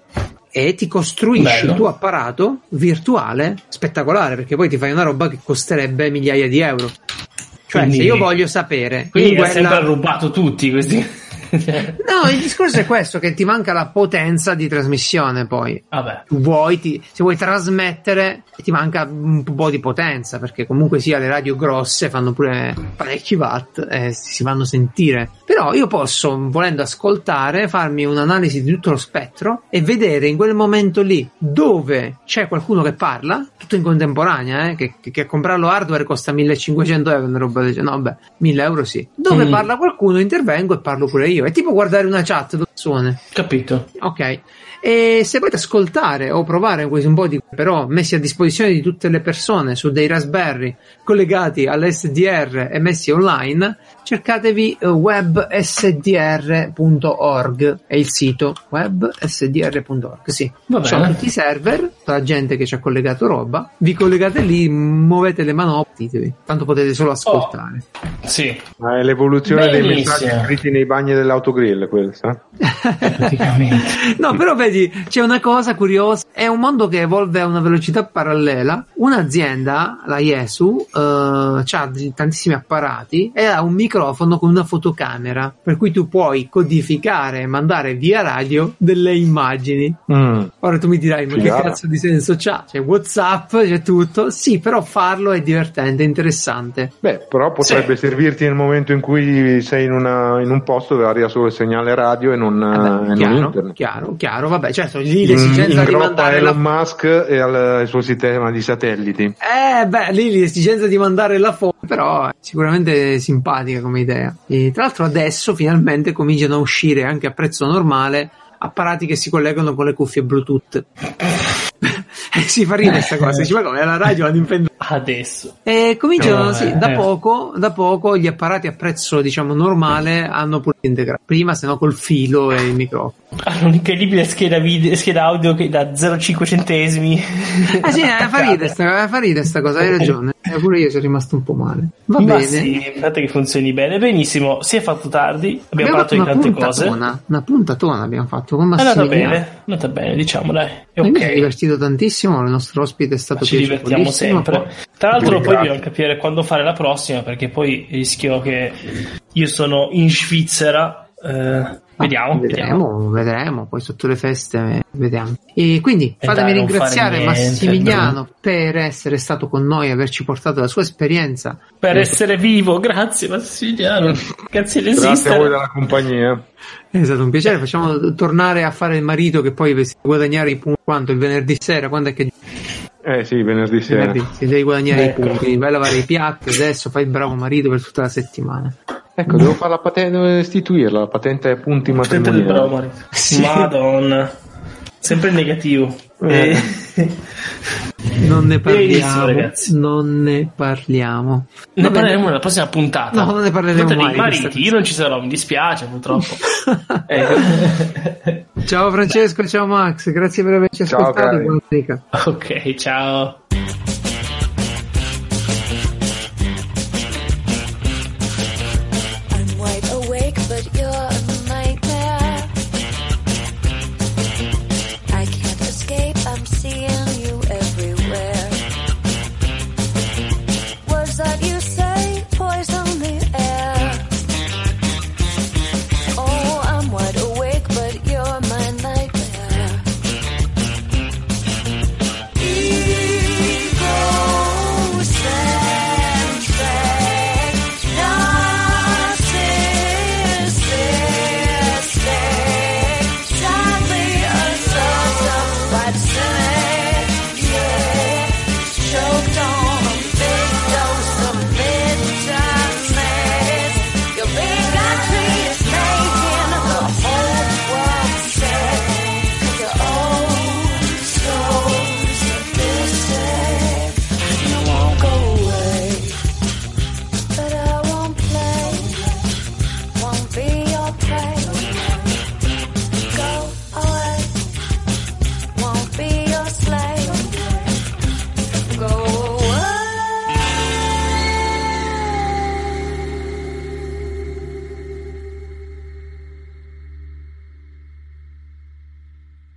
e ti costruisci Bello. il tuo apparato virtuale spettacolare, perché poi ti fai una roba che costerebbe migliaia di euro. Cioè, quindi, se io voglio sapere... Quindi ha quella... sempre rubato tutti questi... No, il discorso è questo, che ti manca la potenza di trasmissione. Poi Vabbè. Tu vuoi, ti, se vuoi trasmettere ti manca un po' di potenza, perché comunque sia le radio grosse fanno pure parecchi watt e si fanno sentire. Però io posso, volendo ascoltare, farmi un'analisi di tutto lo spettro e vedere in quel momento lì dove c'è qualcuno che parla, tutto in contemporanea, eh, che, che, che comprarlo hardware costa millecinquecento euro, una roba del genere. No, beh, mille euro sì. Dove mm. parla qualcuno intervengo e parlo pure io. È tipo guardare una chat dove suone. Capito. Ok. E se volete ascoltare o provare un po' di, però messi a disposizione di tutte le persone su dei Raspberry collegati all'S D R e messi online, cercatevi web S D R punto org, è il sito web S D R punto org. Sì, sono tutti i server, la gente che ci ha collegato roba, vi collegate lì, muovete le mani, tanto potete solo ascoltare. Oh, sì, ma è l'evoluzione Benissimo. dei messaggi scritti nei bagni dell'autogrill questa. No, però vedi, c'è una cosa curiosa, è un mondo che evolve a una velocità parallela. Un'azienda, la Iesu, eh, ha tantissimi apparati e ha un microfono con una fotocamera, per cui tu puoi codificare e mandare via radio delle immagini. mm. Ora tu mi dirai, ma Figata. che cazzo di senso c'ha? C'è WhatsApp, c'è tutto, sì, però farlo è divertente, interessante. Beh, però potrebbe sì. servirti nel momento in cui sei in, una, in un posto dove arriva solo il segnale radio e non, eh beh, e chiaro, non internet. Chiaro, chiaro, vabbè, certo, lì l'esigenza mm, di mandare la... Elon Musk e al suo sistema di satelliti. Eh beh, lì l'esigenza di mandare la foto, però è sicuramente simpatica come idea. E tra l'altro adesso finalmente cominciano a uscire anche a prezzo normale apparati che si collegano con le cuffie Bluetooth. Si fa ridere questa cosa, dice ma come la radio l'hanno inventata adesso. E cominciano, eh, sì, da, eh. poco, da poco gli apparati a prezzo diciamo normale eh. hanno pure integrato, prima se no col filo e il microfono. Hanno un'incredibile scheda, video, scheda audio che da zero virgola cinque centesimi. Ah sì, fa ridere sta, fa ridere sta cosa, hai ragione. Pure io sono rimasto un po' male. Va Ma bene. Sì, infatti che funzioni bene, benissimo. Si è fatto tardi, abbiamo, abbiamo parlato di tante puntatona, cose. Una puntatona abbiamo fatto con Massimiliano. È andata bene, è andata bene, diciamo dai. È okay. Mi è divertito tantissimo, il nostro ospite è stato piacevolissimo. Ci divertiamo sempre. Poi... Tra l'altro poi dobbiamo capire quando fare la prossima, perché poi rischio che io sono in Svizzera. Eh... Ah, vediamo, vedremo, vediamo, vedremo, poi sotto le feste vediamo. E quindi e fatemi dai, ringraziare niente, Massimiliano no. per essere stato con noi, averci portato la sua esperienza. Per eh. essere vivo, grazie Massimiliano. Grazie l'esistere. Grazie a voi della compagnia. È stato un piacere, facciamo tornare a fare il marito che poi si guadagnare i punti quanto il venerdì sera, quando è che... Eh sì, venerdì sera. Venerdì, si devi guadagnare ecco. i punti, quindi vai a lavare i piatti adesso, fai il bravo marito per tutta la settimana. Ecco, devo fare la patente, devo istituirla, la patente punti matrimoniali. Sì. Madonna, sempre negativo. Eh. Eh. Non ne parliamo, ragazzi. Non ne parliamo. Ne parleremo nella prossima puntata. No, non ne parleremo mai. Dei mariti, io non ci sarò, mi dispiace purtroppo. eh. Ciao Francesco, ciao Max, grazie per averci ascoltato. Ciao, ok, ciao.